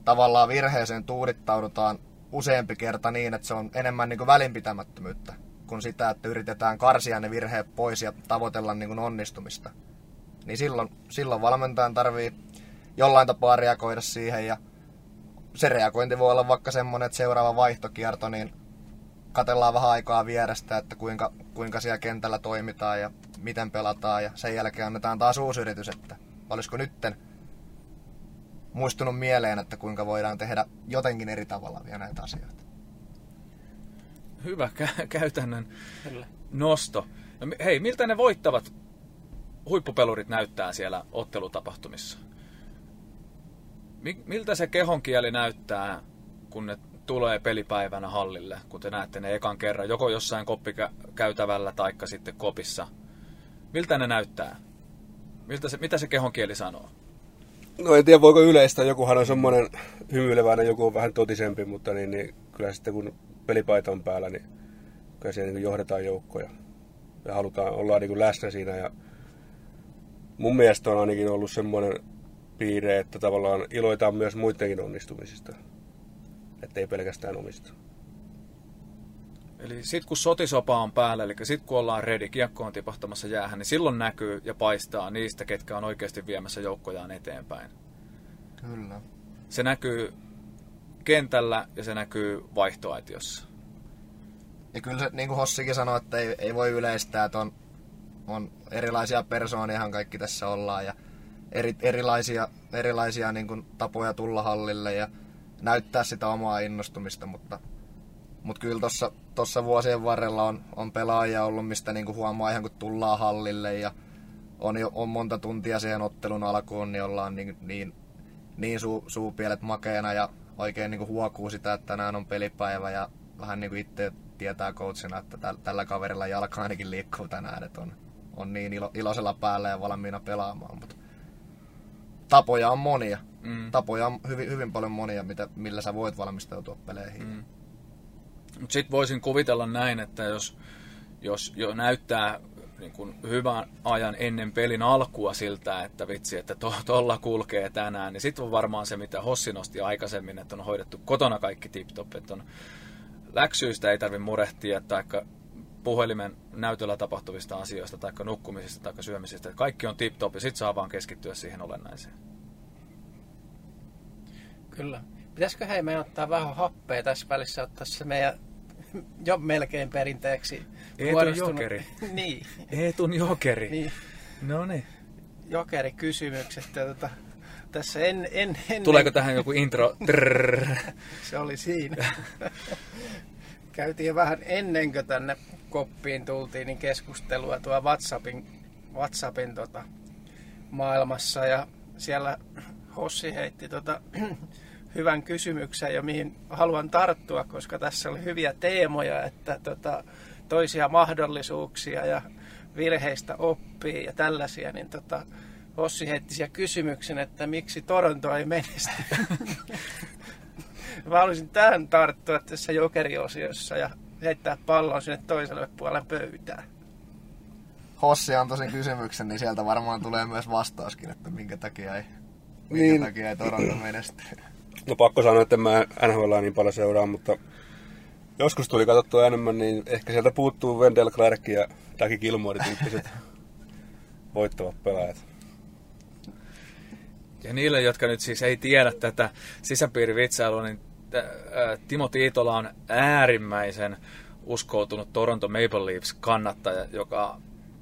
tavallaan virheeseen tuudittaudutaan useampi kerta niin, että se on enemmän niin kun, välinpitämättömyyttä. Kun sitä, että yritetään karsia ne virheet pois ja tavoitella niin kuin onnistumista. Niin silloin, silloin valmentajan tarvii jollain tapaa reagoida siihen ja se reagointi voi olla vaikka semmoinen, että seuraava vaihtokierto, niin katsellaan vähän aikaa vierestä, että kuinka, kuinka siellä kentällä toimitaan ja miten pelataan ja sen jälkeen annetaan taas uusi yritys, että olisiko nytten muistunut mieleen, että kuinka voidaan tehdä jotenkin eri tavalla vielä näitä asioita. Hyvä kä- käytännön Kyllä. nosto. No, hei, miltä ne voittavat huippupelurit näyttää siellä ottelutapahtumissa? Miltä se kehonkieli näyttää, kun ne tulee pelipäivänä hallille, kun te näette ne ekan kerran, joko jossain koppikäytävällä tai sitten kopissa? Miltä ne näyttää? Miltä se, mitä se kehonkieli sanoo? No en tiedä, voiko yleistä. Jokuhan on semmoinen hymyileväinen, joku on vähän totisempi, mutta niin, niin kyllä sitten kun pelipaitan päällä, niin kyllä siellä niin johdetaan joukkoja ja halutaan, ollaan niin läsnä siinä. Ja mun mielestä on ainakin ollut semmoinen piirre, että tavallaan iloitaan myös muidenkin onnistumisista, ettei pelkästään omista. Eli sit kun sotisopa on päällä, eli sit kun ollaan ready, kiekko on tipahtamassa jäähän, niin silloin näkyy ja paistaa niistä, ketkä on oikeasti viemässä joukkojaan eteenpäin. Kyllä. Se näkyy kentällä ja se näkyy vaihtoaitiossa. Ja kyllä se, niin kuin Hossikin sanoi, että ei, ei voi yleistää, että on, on erilaisia persoonia, kaikki tässä ollaan ja eri, erilaisia, erilaisia niin kuin tapoja tulla hallille ja näyttää sitä omaa innostumista, mutta, mutta kyllä tuossa tuossa vuosien varrella on, on pelaajia ollut, mistä niin kuin huomaa ihan kun tullaan hallille ja on, jo, on monta tuntia siihen ottelun alkuun, niin ollaan niin, niin, niin su, suupielet makeena ja oikein niin kuin huokuu sitä, että tänään on pelipäivä ja vähän niin kuin itse tietää coachina, että täl, tällä kaverilla jalka ainakin liikkuu tänään, että on, on niin ilo, iloisella päällä ja valmiina pelaamaan. Mut tapoja on monia. Mm. Tapoja on hyvin, hyvin paljon monia, mitä, millä sä voit valmistautua peleihin. Mm. Mut sit voisin kuvitella näin, että jos, jos jo näyttää niin kun hyvän ajan ennen pelin alkua siltä, että vitsi, että to, tolla kulkee tänään, niin sitten on varmaan se, mitä Hossi nosti aikaisemmin, että on hoidettu kotona kaikki tip-top, että on läksyistä ei tarvitse murehtia, tai puhelimen näytöllä tapahtuvista asioista, tai nukkumisista, tai syömisistä, että kaikki on tip-top, ja sitten saa vaan keskittyä siihen olennaiseen. Kyllä. Pitäisikö hei meidän ottaa vähän happea tässä välissä, ottaa se meidän jo melkein perinteeksi muodostunut. Jokeri. niin. Eetun jokeri. Niin. No niin. Jokeri kysymykset. Tota, tässä en, en, en, Tuleeko en... tähän joku intro? Se oli siinä. Käytiin vähän ennen kuin tänne koppiin tultiin, niin keskustelua tuo WhatsAppin, WhatsAppin tota, maailmassa. Ja siellä Hossi heitti tota, hyvän kysymyksen ja mihin haluan tarttua, koska tässä oli hyviä teemoja, että tota, toisia mahdollisuuksia ja virheistä oppii ja tällaisia, niin tota, Hossi heitti siellä kysymyksen, että miksi Toronto ei menesty. Mä haluaisin tähän tarttua tässä jokeriosiossa ja heittää pallon sinne toiselle puolelle pöytään. Hossi antoi sen kysymyksen, niin sieltä varmaan tulee myös vastauskin, että minkä takia ei, minkä niin. takia ei Toronto menesty. No pakko sanoa, että en mä N H L:ää niin paljon seuraa, mutta joskus tuli katsottua enemmän, niin ehkä sieltä puuttuu Wendell Clark ja Taki Gilmore-tyyppiset voittavat pelaajat. Ja niille, jotka nyt siis ei tiedä tätä sisäpiirivitsailua, niin Timo Tiitola on äärimmäisen uskoutunut Toronto Maple Leafs kannattaja, joka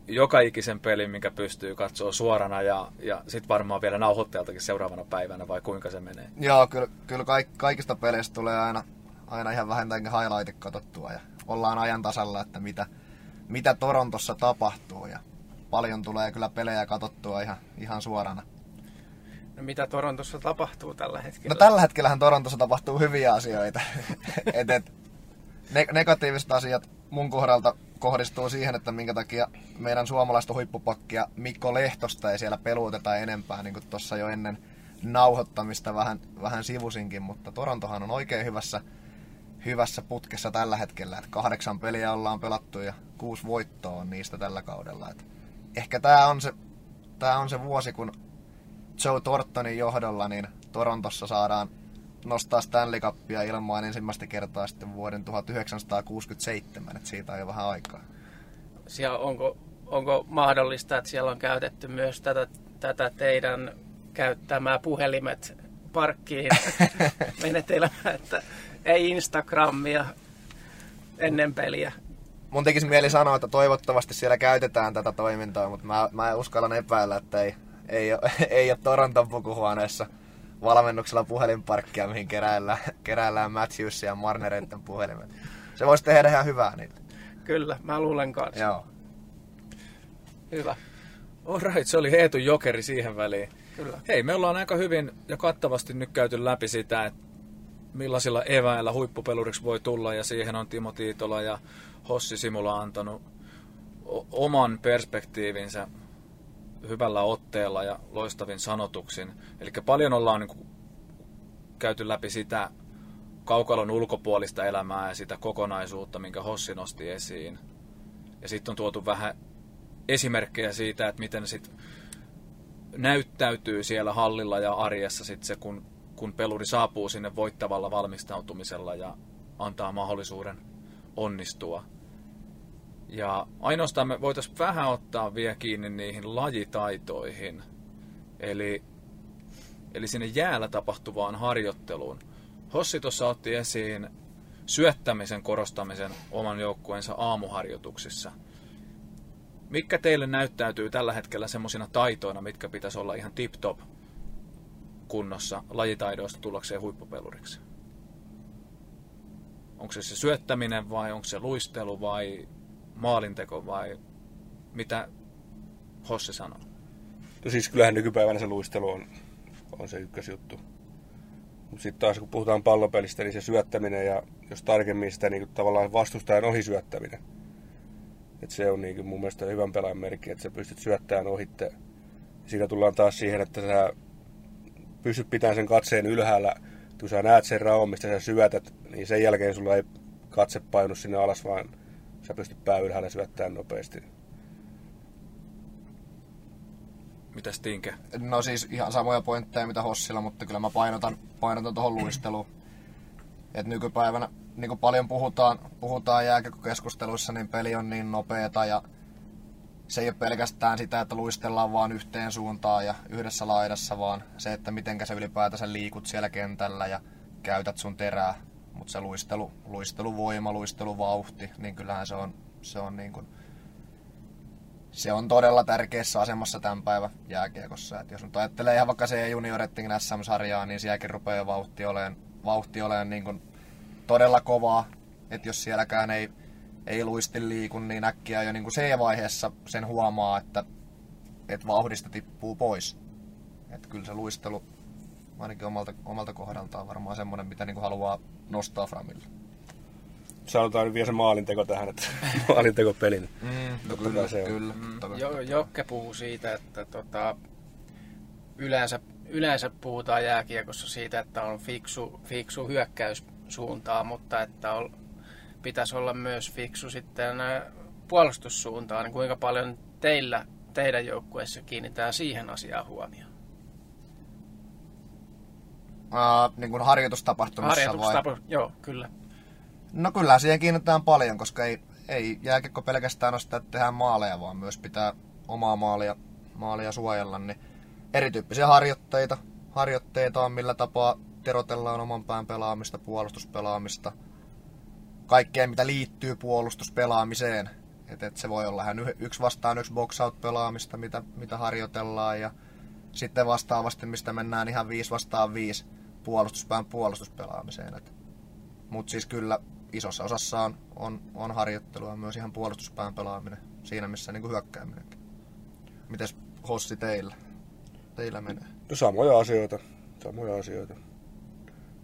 joka ikisen pelin, minkä pystyy katsoa suorana ja, ja sitten varmaan vielä nauhoittajaltakin seuraavana päivänä, vai kuinka se menee? Joo, kyllä, kyllä kaik, kaikista peleistä tulee aina, aina ihan vähintäänkin highlightit katsottua ja ollaan ajan tasalla, että mitä, mitä Torontossa tapahtuu ja paljon tulee kyllä pelejä katsottua ihan, ihan suorana. No mitä Torontossa tapahtuu tällä hetkellä? No tällä hetkellähän Torontossa tapahtuu hyviä asioita. et, et, ne, negatiiviset asiat mun kohdalta kohdistuu siihen, että minkä takia meidän suomalaista huippupakkia Mikko Lehtosta ei siellä peluuteta enempää, niin kuin tuossa jo ennen nauhoittamista vähän, vähän sivusinkin, mutta Torontohan on oikein hyvässä, hyvässä putkessa tällä hetkellä. Et kahdeksan peliä ollaan pelattu ja kuusi voittoa on niistä tällä kaudella. Et ehkä tämä on se, tää on se vuosi, kun Joe Thorntonin johdolla niin Torontossa saadaan nostaa Stanley Cupia ilmaan ensimmäistä kertaa sitten vuoden tuhatyhdeksänsataakuusikymmentäseitsemän, että siitä on jo vähän aikaa. Siellä onko, onko mahdollista, että siellä on käytetty myös tätä, tätä teidän käyttämää puhelimet parkkiin menetelmää, että ei Instagramia ennen peliä? Mun tekisi mieli sanoa, että toivottavasti siellä käytetään tätä toimintaa, mutta mä, mä uskallan epäillä, että ei, ei, ole, ei ole Toronton pukuhuoneessa valmennuksella puhelinparkkia, mihin keräillään, keräillään Matthewsia ja Marni Rittän puhelimet. Se voisi tehdä ihan hyvää niille. Kyllä, mä luulen kanssa. Joo. Hyvä. Alright, se oli Heetu jokeri siihen väliin. Kyllä. Hei, me ollaan aika hyvin ja kattavasti nyt käyty läpi sitä, että millaisilla eväillä huippupeluriksi voi tulla, ja siihen on Timo Tiitola ja Hossi Simula antanut oman perspektiivinsä hyvällä otteella ja loistavin sanotuksin. Eli paljon ollaan niin kuin käyty läpi sitä kaukalon ulkopuolista elämää ja sitä kokonaisuutta, minkä Hossi nosti esiin. Ja sitten on tuotu vähän esimerkkejä siitä, että miten sit näyttäytyy siellä hallilla ja arjessa sit se, kun, kun peluri saapuu sinne voittavalla valmistautumisella ja antaa mahdollisuuden onnistua. Ja ainoastaan me voitaisiin vähän ottaa vielä kiinni niihin lajitaitoihin, eli, eli sinne jäällä tapahtuvaan harjoitteluun. Hossi tuossa otti esiin syöttämisen korostamisen oman joukkueensa aamuharjoituksissa. Mitkä teille näyttäytyy tällä hetkellä semmoisina taitoina, mitkä pitäisi olla ihan tip-top kunnossa lajitaidoista tullakseen huippupeluriksi? Onko se se syöttäminen vai onko se luistelu vai maalinteko vai mitä Hossi sanoo? No siis kyllähän nykypäivänä se luistelu on, on se ykkösjuttu. Mutta sitten taas kun puhutaan pallopelistä, niin se syöttäminen ja jos tarkemmin sitä niin tavallaan vastustajan ohi syöttäminen. Et se on niin mun mielestä hyvän pelaajan merkki, että sä pystyt syöttämään ohitte. Siinä tullaan taas siihen, että sä pystyt pitämään sen katseen ylhäällä. Kun sä näet sen raon, mistä sä syötät, niin sen jälkeen sulla ei katse painu sinne alas, vaan sä pystyt pää ylhäällä syöttämään nopeasti. Mitäs Tinke? No siis ihan samoja pointteja mitä Hossilla, mutta kyllä mä painotan, painotan tuohon luisteluun. Et nykypäivänä, niin kuin paljon puhutaan, puhutaan jääkiekokeskusteluissa, niin peli on niin nopeeta ja se ei ole pelkästään sitä, että luistellaan vaan yhteen suuntaan ja yhdessä laidassa, vaan se, että mitenkä sä ylipäätänsä liikut siellä kentällä ja käytät sun terää. Mutta se luistelu, luisteluvoima, luisteluvauhti, niin kyllähän se on, se on, niin kun, se on todella tärkeässä asemassa tämän päivän jääkiekossa. Et jos nyt ajattelee ihan vaikka se junioreiden S M-sarjaa, niin sielläkin rupeaa vauhti olemaan, vauhti olemaan niin kun todella kovaa. Et jos sielläkään ei, ei luisti liiku, niin äkkiä jo niin C-vaiheessa sen huomaa, että et vauhdista tippuu pois. Et kyllä se luistelu ainakin omalta, omalta kohdaltaan varmaan semmoinen, mitä niin kun haluaa nostaa framille. Sanotaan nyt vielä se maalinteko tähän, että maalintekopelin. Mm, no kyllä, se kyllä. Mm. Jo, Jokke puhuu siitä, että tota, yleensä, yleensä puhutaan jääkiekossa siitä, että on fiksu, fiksu hyökkäyssuuntaa, mutta että on, pitäisi olla myös fiksu sitten puolustussuuntaan, niin kuinka paljon teillä, teidän joukkueessa kiinnitetään siihen asiaan huomioon? Uh, niin kuin harjoitustapahtumissa harjoitustapa- vai? Joo, kyllä. No kyllä, siihen kiinnitetään paljon, koska ei, ei jääkiekko pelkästään ole sitä, että tehdään maaleja, vaan myös pitää omaa maalia, maalia suojella. Niin erityyppisiä harjoitteita, harjoitteita on, millä tapaa terotellaan oman pään pelaamista, puolustuspelaamista, kaikkea mitä liittyy puolustuspelaamiseen. Et, et se voi olla ihan yksi vastaan yksi box-out pelaamista, mitä, mitä harjoitellaan, ja sitten vastaavasti, mistä mennään ihan viisi vastaan viisi puolustuspään puolustuspelaamiseen. Et, mut siis kyllä isossa osassa on, on, on harjoittelua myös ihan puolustuspään pelaaminen, siinä missä niinku hyökkääminenkin. Mites Hossi teillä? Teillä menee? No samoja asioita, samoja asioita.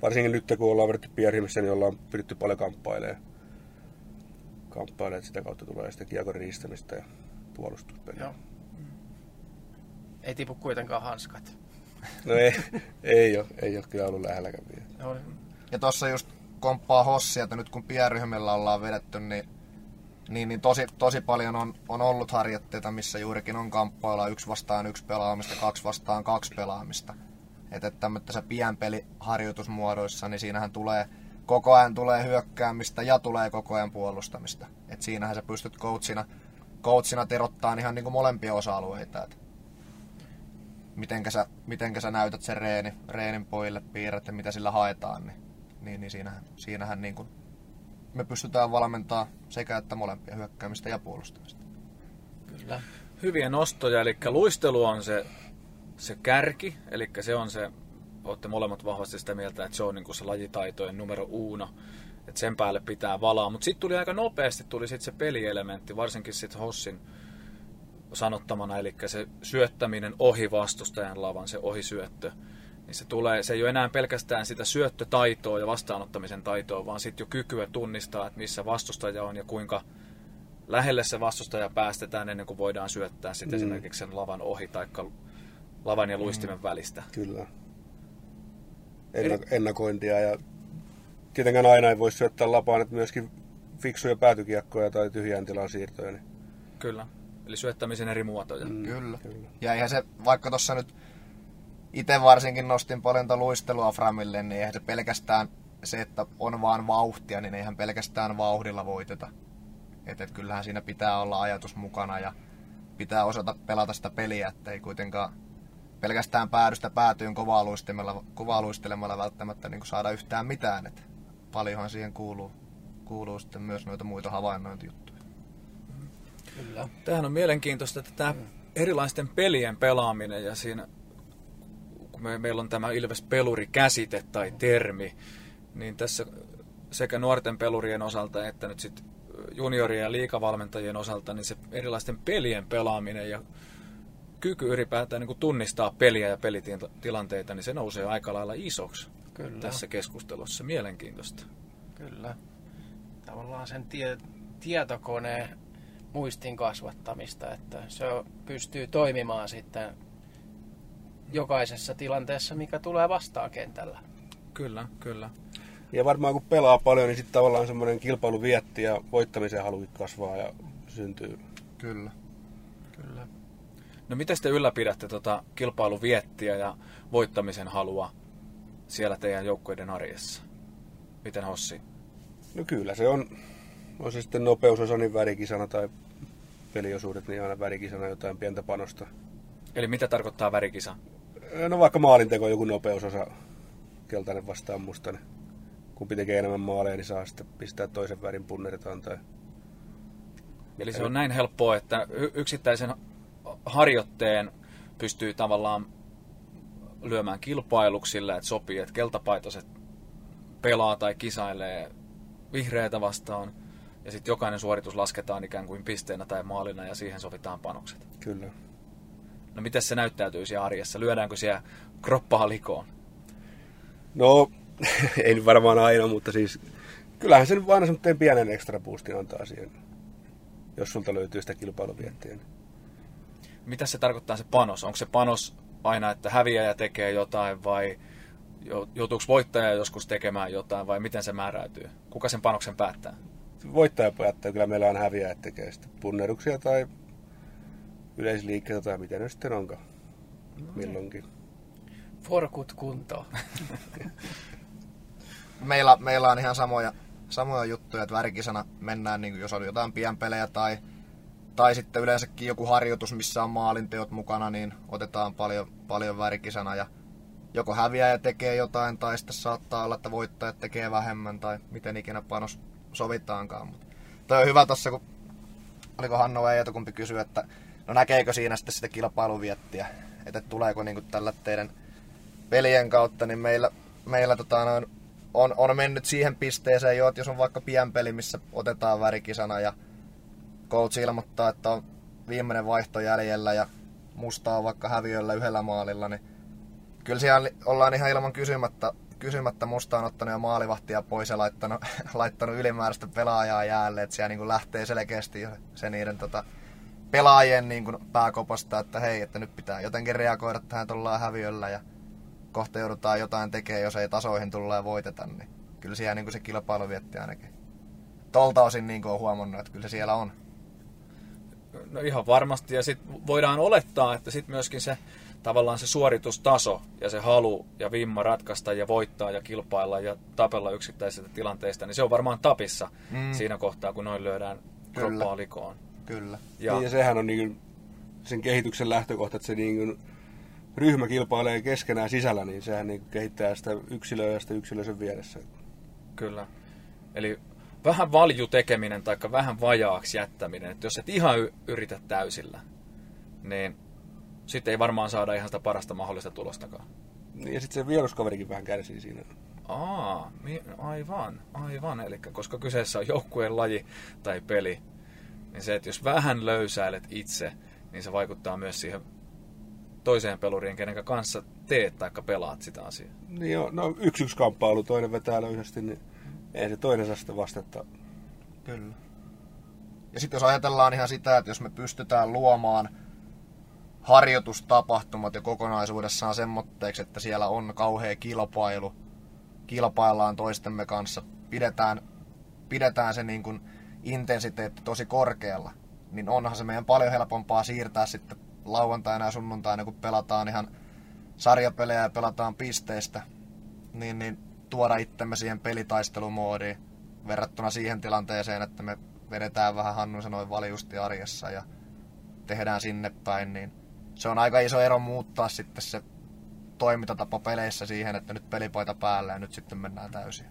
Varsinkin nyt kun ollaan vedetty P R-missä, niin ollaan pyritty paljon kamppailemaan. Kamppailemaan, sitä kautta tulee sitten kiekon riistämistä ja puolustuspeliä. Ei tipu kuitenkaan hanskat. No ei, ei ole, ei ole kyllä ollut lähelläkään vielä. Ja tuossa just komppaa Hossia, että nyt kun pienryhmillä ollaan vedetty, niin, niin, niin tosi, tosi paljon on, on ollut harjoitteita, missä juurikin on kamppailla yksi vastaan yksi pelaamista, kaksi vastaan kaksi pelaamista. Että et tämmöisessä pienpeliharjoitusmuodoissa, niin siinähän tulee koko ajan tulee hyökkäämistä ja tulee koko ajan puolustamista. Että siinähän sä pystyt coachina, coachina terottaan ihan niin kuin molempia osa-alueita. Et mitenkä sä, mitenkä sä näytät sen reeni, reenin pojille, piirrät ja mitä sillä haetaan, niin, niin, niin siinähän, siinähän niin kuin me pystytään valmentamaan sekä että molempia hyökkäämistä ja puolustamista. Kyllä. Hyviä nostoja, eli luistelu on se, se kärki, eli se on se, olette molemmat vahvasti sitä mieltä, että se on niin kuin se lajitaitojen numero uno, että sen päälle pitää valaa, mutta sitten tuli aika nopeasti tuli sit se pelielementti, varsinkin sitten Hossin sanottamana, eli se syöttäminen ohi vastustajan lavan, se ohisyöttö, niin se, tulee, se ei ole enää pelkästään sitä syöttötaitoa ja vastaanottamisen taitoa, vaan sitten jo kykyä tunnistaa, että missä vastustaja on ja kuinka lähelle se vastustaja päästetään ennen kuin voidaan syöttää sitten mm. esimerkiksi sen lavan ohi tai lavan ja luistimen mm. välistä. Kyllä. Ennak- ennakointia ja tietenkään aina ei voi syöttää lapaan, että myöskin fiksuja päätykiekkoja tai tyhjään tilan siirtoja. Niin. Kyllä. Eli syöttämisen eri muotoja. Mm, kyllä. kyllä. Ja eihän se, vaikka tuossa nyt itse varsinkin nostin paljon luistelua framille, niin eihän se pelkästään se, että on vaan vauhtia, niin eihän pelkästään vauhdilla voiteta. Että et kyllähän siinä pitää olla ajatus mukana ja pitää osata pelata sitä peliä, että ei kuitenkaan pelkästään päädystä päätyyn kovaa luistelemalla, kovaa luistelemalla välttämättä niin kuin saada yhtään mitään. Et paljonhan siihen kuuluu, kuuluu sitten myös noita muita havainnointijuttuja. Kyllä. Tämähän on mielenkiintoista, että tämä erilaisten pelien pelaaminen ja siinä, kun me, meillä on tämä Ilves-peluri-käsite tai termi, niin tässä sekä nuorten pelurien osalta että nyt sitten juniorien ja liikavalmentajien osalta, niin se erilaisten pelien pelaaminen ja kyky ylipäätään niin kuin tunnistaa peliä ja pelitilanteita, niin se nousee aika lailla isoksi. Kyllä. Tässä keskustelussa. Mielenkiintoista. Kyllä. Tavallaan sen tie, tietokoneen muistin kasvattamista, että se pystyy toimimaan sitten jokaisessa tilanteessa, mikä tulee vastaan kentällä. Kyllä, kyllä. Ja varmaan kun pelaa paljon, niin sitten tavallaan semmoinen kilpailuvietti ja voittamisen halukin kasvaa ja syntyy. Kyllä. Kyllä. No miten te ylläpidätte tota kilpailuviettiä ja voittamisen halua siellä teidän joukkueiden arjessa? Miten Hossi? No kyllä se on. On se sitten nopeusosa, niin värikisana tai peliosuudet, niin aina värikisana jotain pientä panosta. Eli mitä tarkoittaa värikisa? No vaikka maalinteko joku nopeusosa, keltainen vastaan mustainen. Kun tekee enemmän maaleja, niin saa sitten pistää toisen värin punnertaan. Tai... Eli se on näin helppoa, että yksittäisen harjoitteen pystyy tavallaan lyömään kilpailuksi sillä, että sopii, että keltapaitoiset pelaa tai kisailee vihreitä vastaan. Ja sitten jokainen suoritus lasketaan ikään kuin pisteenä tai maalina ja siihen sovitaan panokset. Kyllä. No miten se näyttäytyy siellä arjessa? Lyödäänkö siellä kroppaa likoon? No, ei nyt varmaan aina, mutta siis kyllähän se nyt aina semmoinen pienen ekstra boostin antaa siihen, jos sulta löytyy sitä kilpailuviettiä. Mitä se tarkoittaa se panos? Onko se panos aina, että häviäjä tekee jotain vai joutuuko voittaja joskus tekemään jotain vai miten se määräytyy? Kuka sen panoksen päättää? voittaja päättää, kyllä meillä on häviä, että tekee sitten punneruksia tai yleisliikkeitä tai mitä ne sitten onkaan milloinkin. Forkut kuntoon. meillä, meillä on ihan samoja, samoja juttuja, että värkisana mennään, niin jos on jotain pienpelejä tai, tai sitten yleensäkin joku harjoitus, missä on maalinteot mukana, niin otetaan paljon, paljon värkisana ja joko häviää ja tekee jotain tai sitten saattaa olla, että voittaja tekee vähemmän tai miten ikinä panos sovitaankaan. Mutta toi on hyvä tossa, kun oliko Hannu vai Eetukumpi kysyi, että no näkeekö siinä sitten sitä kilpailuviettiä, että tuleeko niinku tällä teidän pelien kautta, niin meillä, meillä tota, on, on, on mennyt siihen pisteeseen jo, että jos on vaikka pienpeli, missä otetaan värikisana ja coach ilmoittaa, että on viimeinen vaihto jäljellä ja mustaa vaikka häviöllä yhdellä maalilla, niin kyllä siellä ollaan ihan ilman kysymättä, kysymättä mustaan ottanut ja maalivahtia pois ja laittanut, laittanut ylimääräistä pelaajaa jäälle, että siellä niin kuin lähtee selkeästi se niiden tota, pelaajien niin kuin pääkopasta, että hei, että nyt pitää jotenkin reagoida tähän, että ollaan häviöllä ja kohta joudutaan jotain tekemään, jos ei tasoihin tulla ja voiteta, niin kyllä siellä niin kuin se kilpailu vietti ainakin. Tolta osin niin kuin on huomannut, että kyllä se siellä on. No ihan varmasti, ja sitten voidaan olettaa, että sitten myöskin se tavallaan se suoritustaso ja se halu ja vimma ratkaista ja voittaa ja kilpailla ja tapella yksittäisistä tilanteista, niin se on varmaan tapissa mm. siinä kohtaa, kun noin löydään kroppaa likoon. Kyllä. Ja, ja sehän on niin sen kehityksen lähtökohta, että se niin ryhmä kilpailee keskenään sisällä, niin sehän niin kehittää sitä yksilöä ja sitä yksilöisen vieressä. Kyllä. Eli vähän valjutekeminen tai vähän vajaaksi jättäminen, että jos et ihan yritä täysillä, niin sitten ei varmaan saada ihan sitä parasta mahdollista tulostakaan. Niin, ja sitten se vieruskaverikin vähän kärsii siinä. Aa, mi- aivan, aivan. Eli koska kyseessä on joukkueen laji tai peli, niin se, että jos vähän löysäilet itse, niin se vaikuttaa myös siihen toiseen peluriin, kenen kanssa teet tai pelaat sitä asiaa. Niin joo, no yksi yksi kamppailu, toinen vetää löysästi, niin ei se toinen saa sitä vastetta. Kyllä. Ja sitten jos ajatellaan ihan sitä, että jos me pystytään luomaan harjoitustapahtumat ja kokonaisuudessaan semmoitteeksi, että siellä on kauhea kilpailu, kilpaillaan toistemme kanssa, pidetään, pidetään se niin kuin intensiteetti tosi korkealla, niin onhan se meidän paljon helpompaa siirtää sitten lauantaina ja sunnuntaina, kun pelataan ihan sarjapelejä ja pelataan pisteistä, niin, niin tuoda itsemme siihen pelitaistelumoodiin verrattuna siihen tilanteeseen, että me vedetään vähän Hannun sanoin valiusti arjessa ja tehdään sinne päin, niin se on aika iso ero muuttaa sitten se toimintatapa peleissä siihen, että nyt pelipaita päälle ja nyt sitten mennään täysin,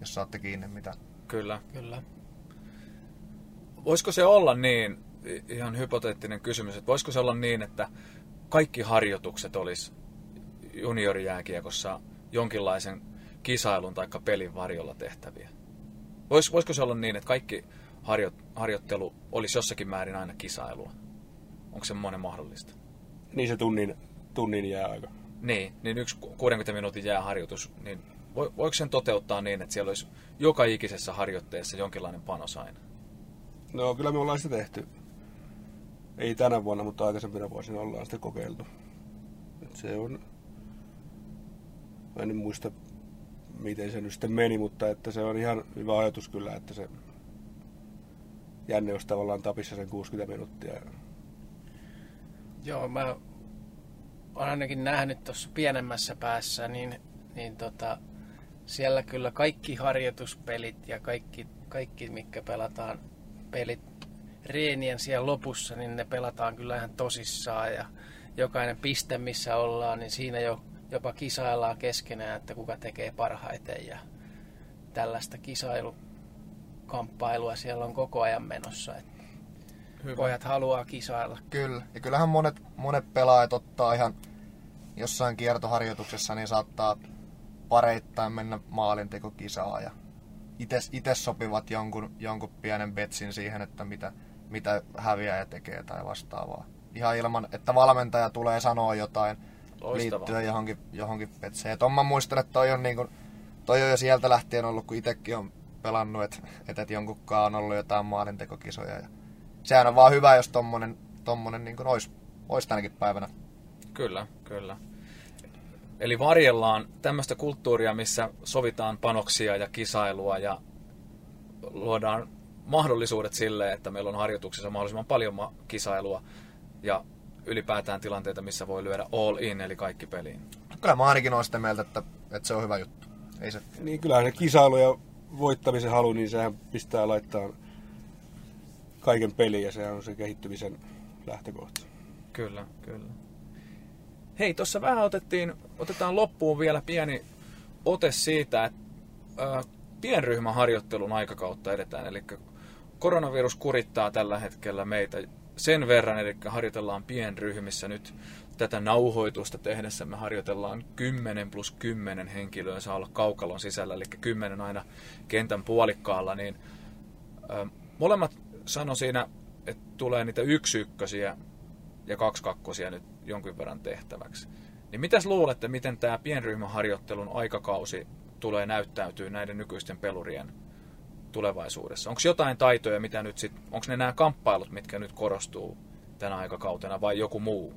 jos saatte kiinni mitä. Kyllä, kyllä. Voisiko se olla niin, ihan hypoteettinen kysymys, että voisiko se olla niin, että kaikki harjoitukset olisi juniorijääkiekossa jonkinlaisen kisailun tai pelin varjolla tehtäviä? Vois, voisiko se olla niin, että kaikki harjo, harjoittelu olisi jossakin määrin aina kisailua? Onko semmoinen mahdollista? Niin se tunnin, tunnin jääaika. Niin, niin yksi kuudenkymmenen minuutin jääharjoitus. Niin voiko sen toteuttaa niin, että siellä olisi joka ikisessä harjoitteessa jonkinlainen panos aina? No kyllä me ollaan sitä tehty. Ei tänä vuonna, mutta aikaisempina vuosina ollaan sitä kokeiltu. Et se on... Mä en muista, miten se nyt sitten meni, mutta että se on ihan hyvä ajatus kyllä, että se jänne olisi tavallaan tapissa sen kuusikymmentä minuuttia. Joo, mä oon ainakin nähnyt tuossa pienemmässä päässä, niin, niin tota, siellä kyllä kaikki harjoituspelit ja kaikki, kaikki mitkä pelataan pelit reenien siellä lopussa, niin ne pelataan kyllä ihan tosissaan ja jokainen piste, missä ollaan, niin siinä jo, jopa kisaillaan keskenään, että kuka tekee parhaiten ja tällaista kisailukamppailua siellä on koko ajan menossa. Hyvä. Pojat haluaa kisailla. Kyllä. Ja kyllähän monet, monet pelaajat ottaa ihan jossain kiertoharjoituksessa, niin saattaa pareittain mennä maalintekokisaa ja itse sopivat jonkun, jonkun pienen betsin siihen, että mitä, mitä häviäjä tekee tai vastaavaa. Ihan ilman, että valmentaja tulee sanoa jotain. Loistavaa. Liittyen johonkin, johonkin betseen. Mä muistan, että toi on, niin kun, toi on jo sieltä lähtien ollut, kun itsekin on pelannut, että et, et jonkunkaan on ollut jotain maalintekokisoja ja sehän on vaan hyvä, jos tommonen, tommonen niin kuin olisi, olisi tänäkin päivänä. Kyllä, kyllä. Eli varjellaan tämmöistä kulttuuria, missä sovitaan panoksia ja kisailua ja luodaan mahdollisuudet sille, että meillä on harjoituksissa mahdollisimman paljon ma- kisailua ja ylipäätään tilanteita, missä voi lyödä all in, eli kaikki peliin. Kyllä mä ainakin olen sitä mieltä, että, että se on hyvä juttu. Ei se... Niin kyllähän ne kisailu ja voittamisen halu, niin sehän pistää laittaa kaiken peliin ja sehän on se kehittymisen lähtökohta. Kyllä, kyllä. Hei, tuossa vähän otettiin, otetaan loppuun vielä pieni ote siitä, että äh, pienryhmäharjoittelun aikakautta edetään. Eli koronavirus kurittaa tällä hetkellä meitä sen verran, eli harjoitellaan pienryhmissä nyt tätä nauhoitusta tehdessä. Me harjoitellaan kymmenen plus kymmenen henkilöä, saa olla kaukalon sisällä, eli kymmenen aina kentän puolikkaalla. Niin, äh, molemmat sano siinä, että tulee niitä yksiykkösiä ja kaksikakkosia nyt jonkin verran tehtäväksi. Niin mitäs luulette, miten tämä pienryhmäharjoittelun aikakausi tulee näyttäytyy näiden nykyisten pelurien tulevaisuudessa? Onko jotain taitoja, mitä nyt sit, onko ne nämä kamppailut, mitkä nyt korostuu tänä aikakautena vai joku muu?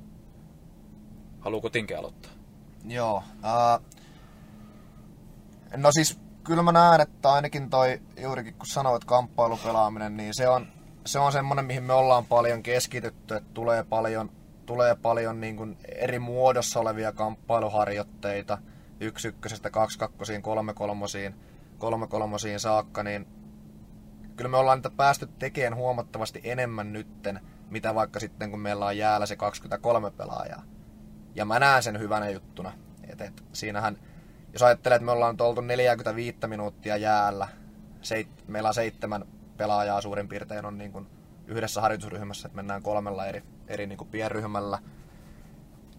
Haluuko Tinke aloittaa? Joo. Äh, no siis kyllä mä näen, että ainakin toi juurikin kun sanoit kamppailupelaaminen, niin se on se on semmoinen, mihin me ollaan paljon keskitytty, että tulee paljon, tulee paljon niin kuin eri muodossa olevia kamppailuharjoitteita, yksi ykkösestä, kaksi kakkosiin, kolme kolmosiin, kolme kolmosiin saakka, niin kyllä me ollaan niitä päästy tekemään huomattavasti enemmän nytten, mitä vaikka sitten kun meillä on jäällä se kaksikymmentäkolme pelaajaa. Ja mä näen sen hyvänä juttuna. Et, et, siinähän, jos ajattelee, että me ollaan oltu neljäkymmentäviisi minuuttia jäällä, seit, meillä on seitsemän pelaajaa suurin piirtein on niin kuin yhdessä harjoitusryhmässä, että mennään kolmella eri, eri niin kuin pienryhmällä.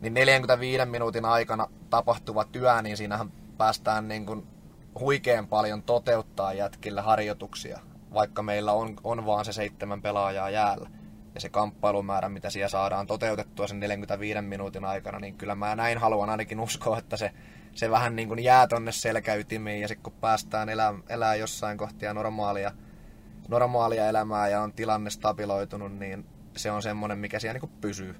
Niin neljänkymmenenviiden minuutin aikana tapahtuva työ, niin siinähän päästään niin kuin huikean paljon toteuttaa jätkillä harjoituksia, vaikka meillä on, on vaan se seitsemän pelaajaa jäällä. Ja se kamppailumäärä, mitä siellä saadaan toteutettua sen neljänkymmenenviiden minuutin aikana, niin kyllä mä näin haluan ainakin uskoa, että se, se vähän niin kuin jää tonne selkäytimiin ja sitten kun päästään elää, elää jossain kohtia normaalia, normaalia elämää ja on tilanne stabiloitunut, niin se on semmoinen, mikä siellä niinku pysyy.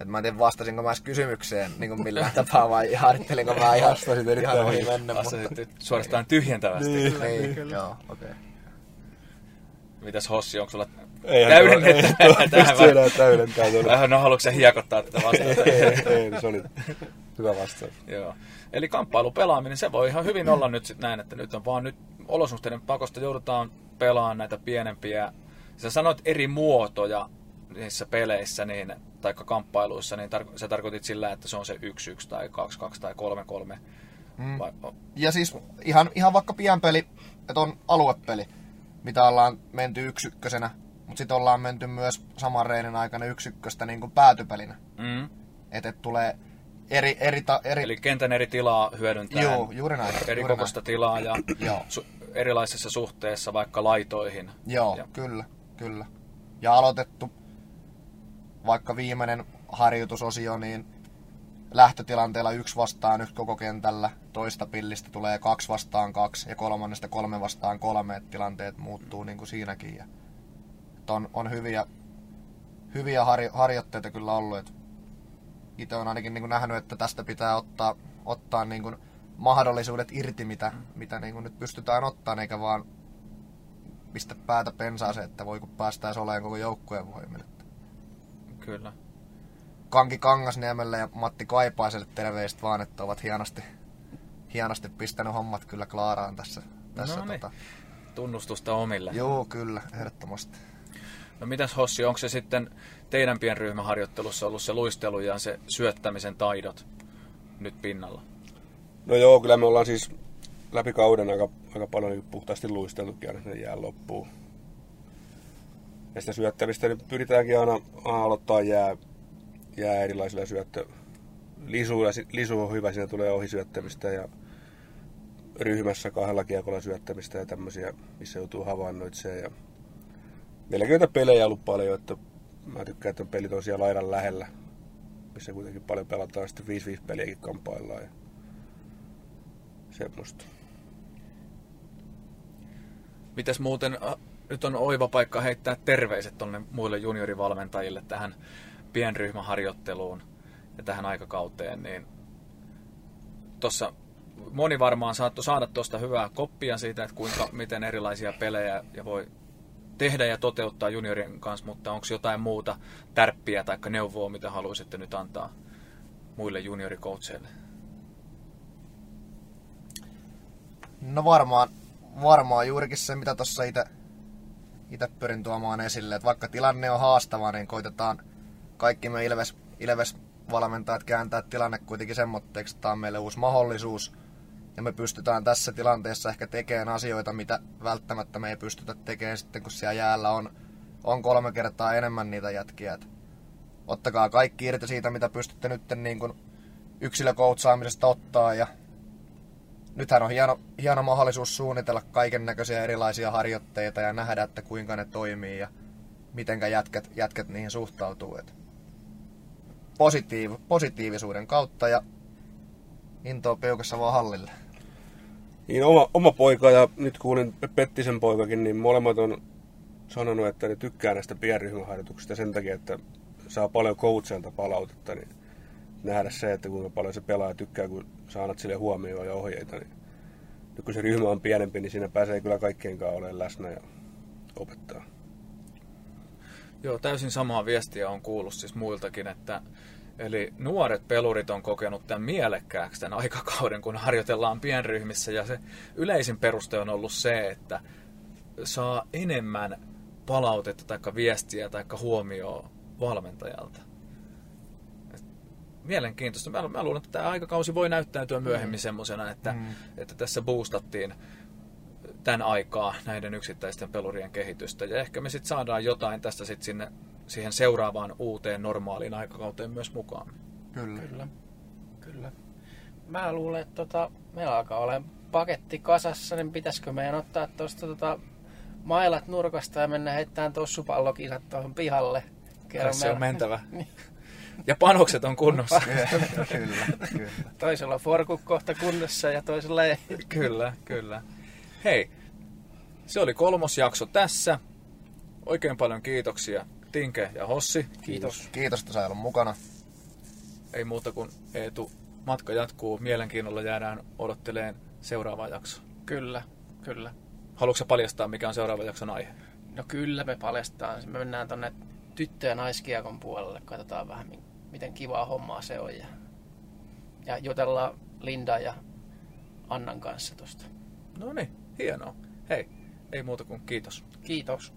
Et mä en tiedä, vastasinko mä edes kysymykseen niinku millään tapaa vai harjoittelinko mä ihan ihan ohi mennä. Mutta... suorastaan tyhjentävästi. Niin, niin, niin joo, okei. Okay. Mitäs Hossi, onko sulla täydennettä tähän vai? Ei täydentää tuolla. No haluatko sä hiekottaa tätä vastausta? Ei, ei, se oli hyvä vastaus. Joo. Eli kamppailupelaaminen, se voi ihan hyvin olla nyt sit näin, että nyt on vaan nyt olosuhteiden pakosta joudutaan pelaamaan näitä pienempiä, sä sanoit eri muotoja niissä peleissä niin, tai kamppailuissa, niin tar- sä tarkoitit sillä, että se on se yksi yksi tai kaksi kaksi tai kolme kolme. Mm. Vai, oh. Ja siis ihan, ihan vaikka pienpeli, että on aluepeli, mitä ollaan menty yksi ykkösenä, mutta sitten ollaan menty myös saman reinen aikana yksi ykköstä niin kuin päätypelinä. Mm. Että et tulee Eri, eri ta, eri... eli kentän eri tilaa hyödyntäen, joo, juuri näin, eri juuri kokoista näin. Tilaa ja su- erilaisissa suhteessa vaikka laitoihin. Joo, ja. kyllä, kyllä. Ja aloitettu vaikka viimeinen harjoitusosio, niin lähtötilanteella yksi vastaan yksi koko kentällä, toista pillistä tulee kaksi vastaan kaksi ja kolmannesta kolme vastaan kolme, että tilanteet muuttuu niin kuin siinäkin. Ja on, on hyviä, hyviä harjo- harjoitteita kyllä ollut, että itse olen ainakin niin kuin nähnyt, että tästä pitää ottaa, ottaa niin kuin mahdollisuudet irti, mitä, mitä niin kuin nyt pystytään ottamaan, eikä vaan pistä päätä pensaaseen, että voi kun päästäisiin olemaan koko joukkueen voimin. Kyllä. Kanki Kangasniemelle ja Matti Kaipaiselle terveiset vaan, että ovat hienosti, hienosti pistänyt hommat kyllä klaaraan tässä. tässä no niin. tota... Tunnustusta omille. Joo, kyllä, ehdottomasti. No mitäs Hossi, onko se sitten teidän pienryhmäharjoittelussa ollut se luistelu ja se syöttämisen taidot nyt pinnalla? No joo, kyllä me ollaan siis läpi kauden aika, aika paljon niin puhtaasti luisteltukin aina jään loppuun. Ja sitä syöttämistä niin pyritäänkin aina, aina aloittaa jää, jää erilaisilla syöttölisuilla. Lisu on hyvä, siinä tulee ohi syöttämistä ja ryhmässä kahdella kiekolla syöttämistä ja tämmöisiä, missä joutuu havainnoitsemaan. Ja meilläkin on pelejä ollut paljon, että mä tykkään, että pelit on siellä laidan lähellä, missä kuitenkin paljon pelataan, sitten viisi viisi peliäkin kampaillaan ja semmoista. Mitäs muuten, nyt on oiva paikka heittää terveiset tuonne muille juniorivalmentajille tähän pienryhmäharjoitteluun ja tähän aikakauteen, niin tuossa moni varmaan saattoi saada tuosta hyvää koppia siitä, että kuinka, miten erilaisia pelejä ja voi tehdä ja toteuttaa juniorin kanssa, mutta onko jotain muuta tärppiä tai neuvoa, mitä haluaisitte nyt antaa muille juniorikoutseille? No varmaan, varmaan juurikin se, mitä tuossa itse pyrin tuomaan esille, että vaikka tilanne on haastava, niin koitetaan kaikki me Ilves, Ilves valmentajat kääntää tilanne kuitenkin semmoitteeksi, että tämä on meille uusi mahdollisuus ja me pystytään tässä tilanteessa ehkä tekemään asioita, mitä välttämättä me ei pystytä tekemään sitten, kun siellä jäällä on, on kolme kertaa enemmän niitä jätkiä. Et ottakaa kaikki irti siitä, mitä pystytte nyt niin kun yksilökoutsaamisesta ottaa ja nythän on hieno, hieno mahdollisuus suunnitella kaiken näköisiä erilaisia harjoitteita ja nähdä, että kuinka ne toimii ja mitenkä jätkät, jätkät niihin suhtautuu. Et positiiv, positiivisuuden kautta ja intoa peukassa vaan hallille. Niin, oma, oma poika ja nyt kuulin Pettisen poikakin, niin molemmat on sanonut, että ne tykkää näistä pienryhmän harjoituksista sen takia, että saa paljon coachelta palautetta. Niin nähdä se, että kuinka paljon se pelaa ja tykkää, kun sä annat sille huomioon ja ohjeita. Niin nyt kun se ryhmä on pienempi, niin siinä pääsee kyllä kaikkeenkaan olemaan läsnä ja opettaa. Joo, täysin samaa viestiä on kuullut siis muiltakin, että eli nuoret pelurit on kokenut tämän mielekkääksi tämän aikakauden, kun harjoitellaan pienryhmissä. Ja se yleisin peruste on ollut se, että saa enemmän palautetta tai viestiä tai huomioon valmentajalta. Mielenkiintoista. Mä, mä luulen, että tämä aikakausi voi näyttäytyä myöhemmin mm. semmoisena, että, mm. että tässä boostattiin tämän aikaa näiden yksittäisten pelurien kehitystä. Ja ehkä me sitten saadaan jotain tästä sit sinne, siihen seuraavaan uuteen normaaliin aikakauteen myös mukaan. Kyllä. Kyllä. Kyllä. Mä luulen, että tota, meillä alkaa olemaan paketti kasassa, niin pitäisikö meidän ottaa tuosta tota, mailat nurkasta ja mennä heittämään tossupallokisat tuohon pihalle. Kerron se meillä... on mentävä. Ja panokset on kunnossa. Kyllä, kyllä. Toisella on forkut kohta kunnossa ja toisella ei. Kyllä, kyllä. Hei, se oli kolmos jakso tässä. Oikein paljon kiitoksia Tinke ja Hossi. Kiitos. Kiitos, että sai olla mukana. Ei muuta kuin Eetu, matka jatkuu. Mielenkiinnolla jäädään odottelemaan seuraavaa jaksoa. Kyllä, kyllä. Haluatko paljastaa, mikä on seuraava jakson aihe? No kyllä me paljastetaan. Me mennään tonne tyttö- ja naiskiekon puolelle. Katsotaan vähän, miten kivaa hommaa se on. Ja, ja jutellaan Linda ja Annan kanssa tuosta. No niin, hienoa. Hei, ei muuta kuin kiitos. Kiitos.